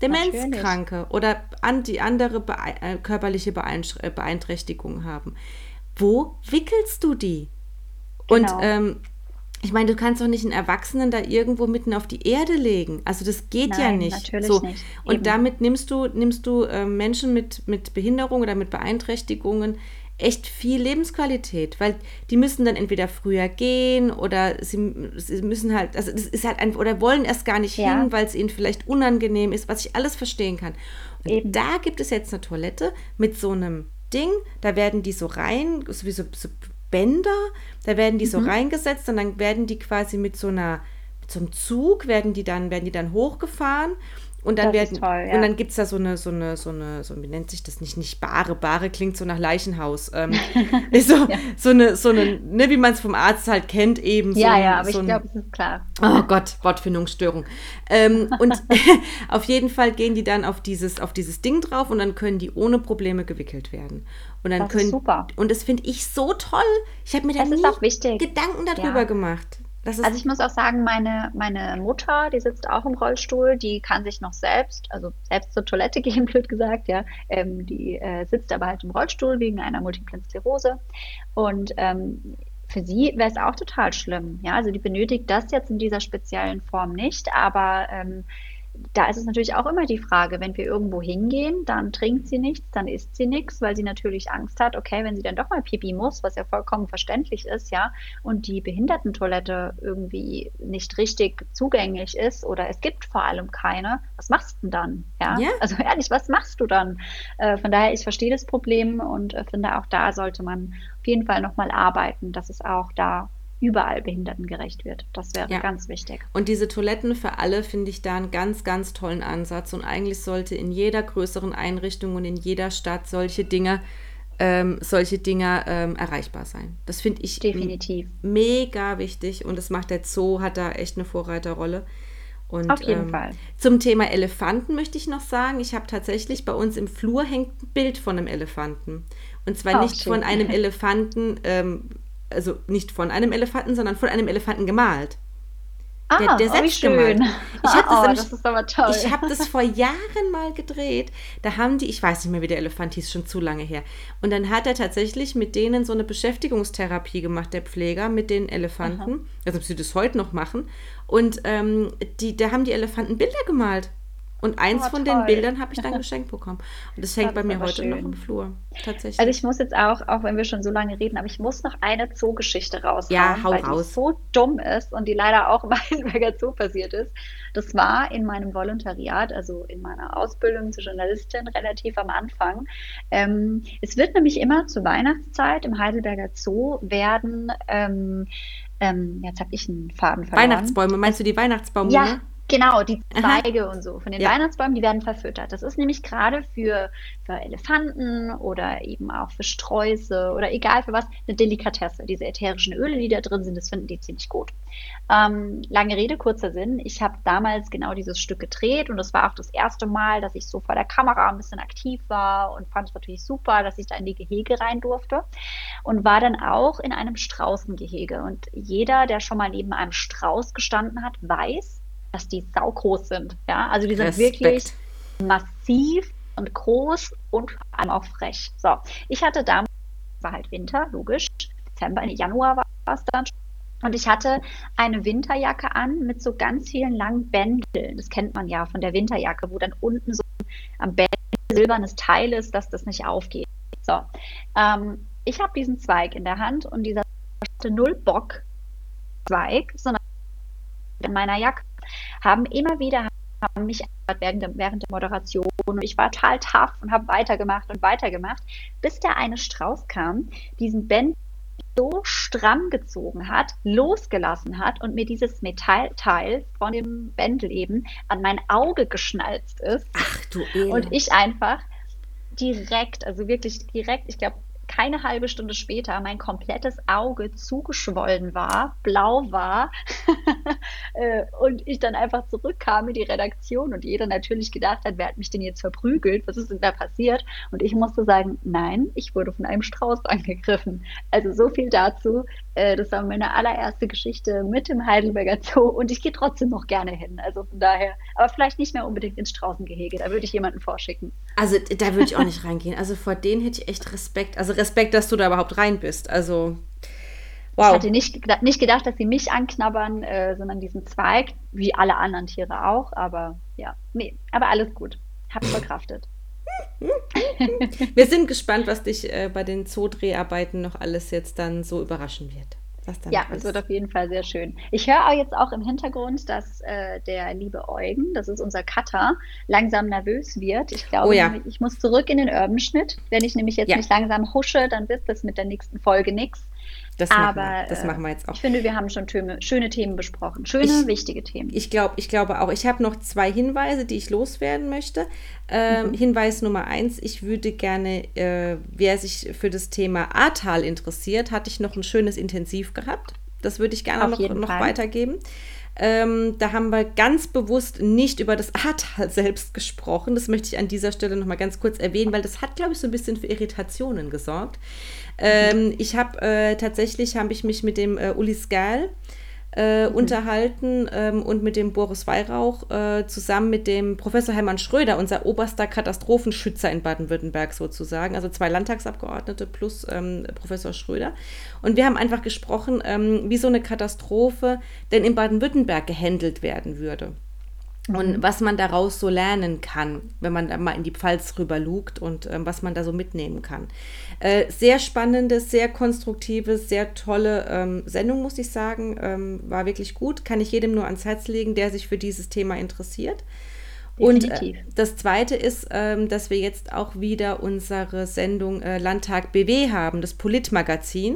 Demenzkranke oder an die andere bee- körperliche Beeinsch- Beeinträchtigung haben. Wo wickelst du die? Genau. Und ähm, ich meine, du kannst doch nicht einen Erwachsenen da irgendwo mitten auf die Erde legen. Also das geht Nein, ja nicht. Natürlich so. Nicht. Und Eben. damit nimmst du, nimmst du äh, Menschen mit, mit Behinderung oder mit Beeinträchtigungen echt viel Lebensqualität, weil die müssen dann entweder früher gehen oder sie, sie müssen halt, also das ist halt einfach, oder wollen erst gar nicht ja. hin, weil es ihnen vielleicht unangenehm ist, was ich alles verstehen kann. Und Eben. da gibt es jetzt eine Toilette mit so einem Ding, da werden die so rein, so wie so, so Bänder, da werden die so mhm. reingesetzt und dann werden die quasi mit so einer, mit so einem Zug, werden die dann, werden die dann hochgefahren und dann das werden toll, ja. und dann gibt es da so eine, so eine, so eine, so, wie nennt sich das nicht, nicht Bahre, Bahre klingt so nach Leichenhaus. Ähm, so, ja. so eine, so eine, ne, wie man es vom Arzt halt kennt, eben so. Ja, ein, ja, aber so ich glaube, das ist klar. Oh Gott, Wortfindungsstörung. ähm, und auf jeden Fall gehen die dann auf dieses, auf dieses Ding drauf und dann können die ohne Probleme gewickelt werden. Und dann das können, ist super. Und das finde ich so toll. Ich habe mir da nie Gedanken darüber ja. gemacht. Das ist also ich muss auch sagen, meine, meine Mutter, die sitzt auch im Rollstuhl, die kann sich noch selbst, also selbst zur Toilette gehen, blöd gesagt, ja. Ähm, die äh, sitzt aber halt im Rollstuhl wegen einer multiplen Sklerose. Und ähm, für sie wäre es auch total schlimm. Ja, also die benötigt das jetzt in dieser speziellen Form nicht, aber ähm, da ist es natürlich auch immer die Frage, wenn wir irgendwo hingehen, dann trinkt sie nichts, dann isst sie nichts, weil sie natürlich Angst hat, okay, wenn sie dann doch mal Pipi muss, was ja vollkommen verständlich ist, ja, und die Behindertentoilette irgendwie nicht richtig zugänglich ist oder es gibt vor allem keine, was machst du denn dann? Ja? Ja. Also ehrlich, was machst du dann? Äh, von daher, ich verstehe das Problem und äh, finde, auch da sollte man auf jeden Fall nochmal arbeiten, dass es auch da überall behindertengerecht wird. Das wäre ja. ganz wichtig. Und diese Toiletten für alle finde ich da einen ganz, ganz tollen Ansatz. Und eigentlich sollte in jeder größeren Einrichtung und in jeder Stadt solche Dinge, ähm, solche Dinge ähm, erreichbar sein. Das finde ich definitiv m- mega wichtig. Und das macht der Zoo, hat da echt eine Vorreiterrolle. Und, Auf jeden ähm, Fall. Zum Thema Elefanten möchte ich noch sagen, ich habe tatsächlich bei uns im Flur hängt ein Bild von einem Elefanten. Und zwar oh, nicht schön. von einem Elefanten, ähm, also nicht von einem Elefanten, sondern von einem Elefanten gemalt. Ah, der, der oh, selbst schön. gemalt. Ich habe das, oh, das ist aber toll. Ich habe das vor Jahren mal gedreht. Da haben die, ich weiß nicht mehr, wie der Elefant hieß, schon zu lange her. Und dann hat er tatsächlich mit denen so eine Beschäftigungstherapie gemacht, der Pfleger, mit den Elefanten. Aha. Also ob sie das heute noch machen. Und ähm, die, da haben die Elefanten Bilder gemalt. Und eins oh, von toll. den Bildern habe ich dann geschenkt bekommen. Und das hängt das bei mir heute schön. noch im Flur. Tatsächlich. Also ich muss jetzt auch, auch wenn wir schon so lange reden, aber ich muss noch eine Zoogeschichte raushauen, ja, hau weil raus. die so dumm ist und die leider auch im Heidelberger Zoo passiert ist. Das war in meinem Volontariat, also in meiner Ausbildung zur Journalistin, relativ am Anfang. Ähm, es wird nämlich immer zur Weihnachtszeit im Heidelberger Zoo werden, ähm, ähm, jetzt habe ich einen Faden verloren. Weihnachtsbäume, meinst du die Weihnachtsbäume? Ja. Genau, die Zweige Aha. und so von den ja. Weihnachtsbäumen, die werden verfüttert. Das ist nämlich gerade für, für Elefanten oder eben auch für Sträuße oder egal für was, eine Delikatesse. Diese ätherischen Öle, die da drin sind, das finden die ziemlich gut. Ähm, lange Rede, kurzer Sinn. Ich habe damals genau dieses Stück gedreht und das war auch das erste Mal, dass ich so vor der Kamera ein bisschen aktiv war und fand es natürlich super, dass ich da in die Gehege rein durfte und war dann auch in einem Straußengehege. Und jeder, der schon mal neben einem Strauß gestanden hat, weiß, dass die saugroß sind. Ja? Also die sind Respekt. wirklich massiv und groß und vor allem auch frech. So, ich hatte damals, war halt Winter, logisch, Dezember, Januar war es dann schon. Und ich hatte eine Winterjacke an mit so ganz vielen langen Bändeln. Das kennt man ja von der Winterjacke, wo dann unten so am Bändel silbernes Teil ist, dass das nicht aufgeht. So, ähm, ich habe diesen Zweig in der Hand und dieser hatte null Bock Zweig, sondern in meiner Jacke haben immer wieder haben mich während der, während der Moderation und ich war total tough und habe weitergemacht und weitergemacht, bis der eine Strauß kam, diesen Bändel so stramm gezogen hat, losgelassen hat und mir dieses Metallteil von dem Bändel eben an mein Auge geschnalzt ist. Ach du Ede. Und ich einfach direkt, also wirklich direkt, ich glaube keine halbe Stunde später, mein komplettes Auge zugeschwollen war, blau war und ich dann einfach zurückkam in die Redaktion und jeder natürlich gedacht hat, wer hat mich denn jetzt verprügelt, was ist denn da passiert? Und ich musste sagen, nein, ich wurde von einem Strauß angegriffen. Also so viel dazu, das war meine allererste Geschichte mit dem Heidelberger Zoo und ich gehe trotzdem noch gerne hin, also von daher, aber vielleicht nicht mehr unbedingt ins Straußengehege, da würde ich jemanden vorschicken. Also da würde ich auch nicht reingehen, also vor denen hätte ich echt Respekt, also Respekt, dass du da überhaupt rein bist. Also, wow. Ich hatte nicht, nicht gedacht, dass sie mich anknabbern, äh, sondern diesen Zweig, wie alle anderen Tiere auch. Aber ja, nee, aber alles gut. Hab's verkraftet. Wir sind gespannt, was dich äh, bei den Zoodreharbeiten noch alles jetzt dann so überraschen wird. Was dann ja, es wird auf jeden Fall sehr schön. Ich höre auch jetzt auch im Hintergrund, dass äh, der liebe Eugen, das ist unser Cutter, langsam nervös wird. Ich glaube, oh ja. ich muss zurück in den Urban-Schnitt. Wenn ich nämlich jetzt ja. nicht langsam husche, dann wird das mit der nächsten Folge nichts. Das, das machen wir jetzt auch. Ich finde, wir haben schon Töme, schöne Themen besprochen. Schöne, ich, wichtige Themen. Ich, glaub, ich glaube auch. Ich habe noch zwei Hinweise, die ich loswerden möchte. Ähm, mhm. Hinweis Nummer eins, ich würde gerne, äh, wer sich für das Thema Ahrtal interessiert, hatte ich noch ein schönes Intensiv gehabt. Das würde ich gerne noch, noch weitergeben. Ähm, da haben wir ganz bewusst nicht über das Ahrtal selbst gesprochen. Das möchte ich an dieser Stelle nochmal ganz kurz erwähnen, weil das hat, glaube ich, so ein bisschen für Irritationen gesorgt. Ähm, ich habe äh, tatsächlich habe ich mich mit dem äh, Uli Skerl äh, mhm. unterhalten ähm, und mit dem Boris Weihrauch äh, zusammen mit dem Professor Hermann Schröder, unser oberster Katastrophenschützer in Baden-Württemberg sozusagen, also zwei Landtagsabgeordnete plus ähm, Professor Schröder. Und wir haben einfach gesprochen, ähm, wie so eine Katastrophe denn in Baden-Württemberg gehandelt werden würde mhm. und was man daraus so lernen kann, wenn man da mal in die Pfalz rüber lugt und ähm, was man da so mitnehmen kann. Äh, sehr spannende, sehr konstruktive, sehr tolle ähm, Sendung, muss ich sagen. Ähm, war wirklich gut, kann ich jedem nur ans Herz legen, der sich für dieses Thema interessiert. Definitiv. Und äh, das Zweite ist, äh, dass wir jetzt auch wieder unsere Sendung äh, Landtag B W haben, das Politmagazin.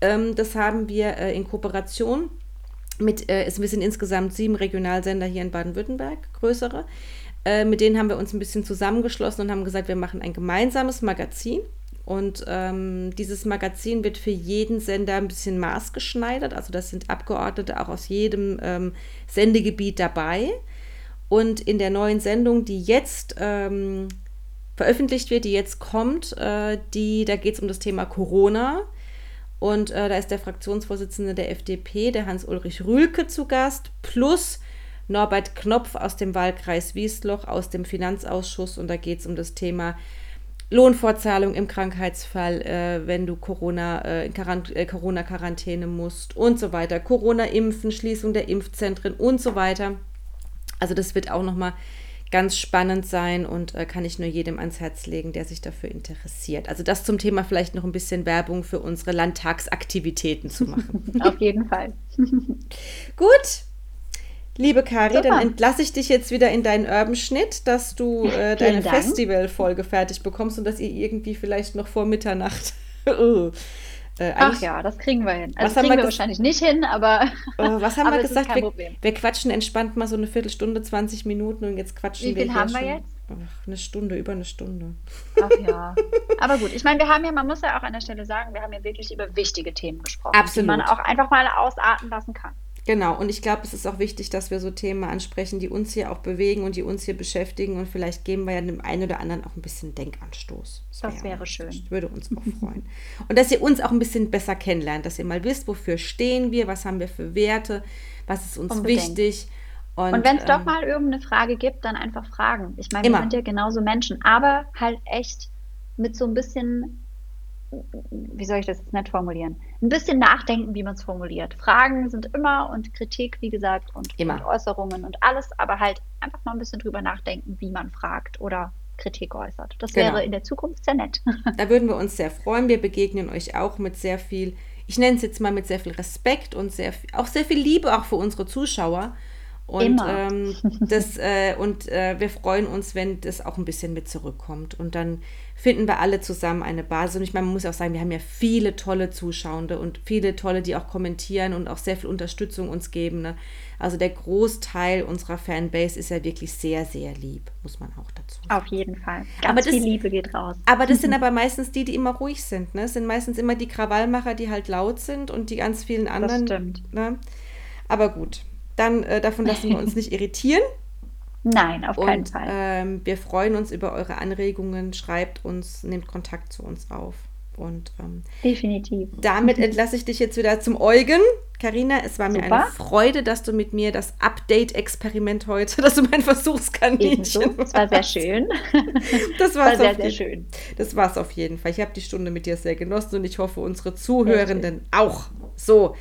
Ähm, das haben wir äh, in Kooperation mit, äh, es sind insgesamt sieben Regionalsender hier in Baden-Württemberg, größere. Äh, mit denen haben wir uns ein bisschen zusammengeschlossen und haben gesagt, wir machen ein gemeinsames Magazin. Und ähm, dieses Magazin wird für jeden Sender ein bisschen maßgeschneidert. Also das sind Abgeordnete auch aus jedem ähm, Sendegebiet dabei. Und in der neuen Sendung, die jetzt ähm, veröffentlicht wird, die jetzt kommt, äh, die, da geht es um das Thema Corona. Und äh, da ist der Fraktionsvorsitzende der F D P, der Hans-Ulrich Rühlke, zu Gast, plus Norbert Knopf aus dem Wahlkreis Wiesloch, aus dem Finanzausschuss. Und da geht es um das Thema Lohnfortzahlung im Krankheitsfall, äh, wenn du Corona, äh, Quarant- äh, Corona-Quarantäne musst und so weiter. Corona-Impfen, Schließung der Impfzentren und so weiter. Also das wird auch nochmal ganz spannend sein und äh, kann ich nur jedem ans Herz legen, der sich dafür interessiert. Also das zum Thema, vielleicht noch ein bisschen Werbung für unsere Landtagsaktivitäten zu machen. Auf jeden Fall. Gut, liebe Kari, super. Dann entlasse ich dich jetzt wieder in deinen Urban-Schnitt, dass du äh, deine Dank. Festivalfolge fertig bekommst und dass ihr irgendwie vielleicht noch vor Mitternacht... oh. Äh, Ach ja, das kriegen wir hin. Also das kriegen wir, wir wahrscheinlich nicht hin, aber oh, was haben aber wir gesagt? Wir, wir quatschen entspannt mal so eine Viertelstunde, zwanzig Minuten und jetzt quatschen wir. Wie viel wir haben wir schon jetzt? Ach, eine Stunde, über eine Stunde. Ach ja, aber gut. Ich meine, wir haben ja, man muss ja auch an der Stelle sagen, wir haben ja wirklich über wichtige Themen gesprochen, absolut, die man auch einfach mal ausatmen lassen kann. Genau, und ich glaube, es ist auch wichtig, dass wir so Themen ansprechen, die uns hier auch bewegen und die uns hier beschäftigen. Und vielleicht geben wir ja dem einen oder anderen auch ein bisschen Denkanstoß. Das, das wäre schön. Das würde uns auch freuen. Und dass ihr uns auch ein bisschen besser kennenlernt, dass ihr mal wisst, wofür stehen wir, was haben wir für Werte, was ist uns unbedingt wichtig. Und, und wenn es ähm, doch mal irgendeine Frage gibt, dann einfach fragen. Ich meine, wir sind ja genauso Menschen, aber halt echt mit so ein bisschen, wie soll ich das jetzt nett formulieren, ein bisschen nachdenken, wie man es formuliert. Fragen sind immer und Kritik, wie gesagt, und, und Äußerungen und alles, aber halt einfach mal ein bisschen drüber nachdenken, wie man fragt oder Kritik äußert. Das genau. wäre in der Zukunft sehr nett. Da würden wir uns sehr freuen. Wir begegnen euch auch mit sehr viel, ich nenne es jetzt mal mit sehr viel Respekt und sehr viel, auch sehr viel Liebe auch für unsere Zuschauer. Und, ähm, das, äh, und äh, wir freuen uns, wenn das auch ein bisschen mit zurückkommt. Und dann finden wir alle zusammen eine Basis. Und ich meine, man muss auch sagen, wir haben ja viele tolle Zuschauende und viele tolle, die auch kommentieren und auch sehr viel Unterstützung uns geben. Ne? Also der Großteil unserer Fanbase ist ja wirklich sehr, sehr lieb, muss man auch dazu sagen. Auf jeden Fall. Ganz aber das, viel Liebe geht raus. Aber das mhm. sind aber meistens die, die immer ruhig sind. Ne? Es sind meistens immer die Krawallmacher, die halt laut sind und die ganz vielen anderen. Das stimmt. Ne? Aber gut. Dann äh, davon lassen wir uns nicht irritieren. Nein, auf keinen Und, Fall. Ähm, wir freuen uns über eure Anregungen. Schreibt uns, nehmt Kontakt zu uns auf. Und, ähm, definitiv. Damit entlasse ich dich jetzt wieder zum Eugen. Carina, es war Super. mir eine Freude, dass du mit mir das Update-Experiment heute, dass du mein Versuchskaninchen warst. Das war sehr schön. Das war sehr, sehr schön. Das war es auf jeden Fall. Ich habe die Stunde mit dir sehr genossen und ich hoffe, unsere Zuhörenden auch. So.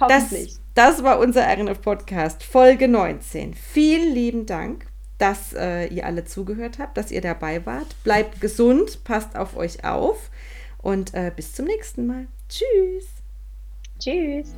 Hoffentlich. Das, Das war unser R N F-Podcast, Folge neunzehn. Vielen lieben Dank, dass äh, ihr alle zugehört habt, dass ihr dabei wart. Bleibt gesund, passt auf euch auf und äh, bis zum nächsten Mal. Tschüss. Tschüss.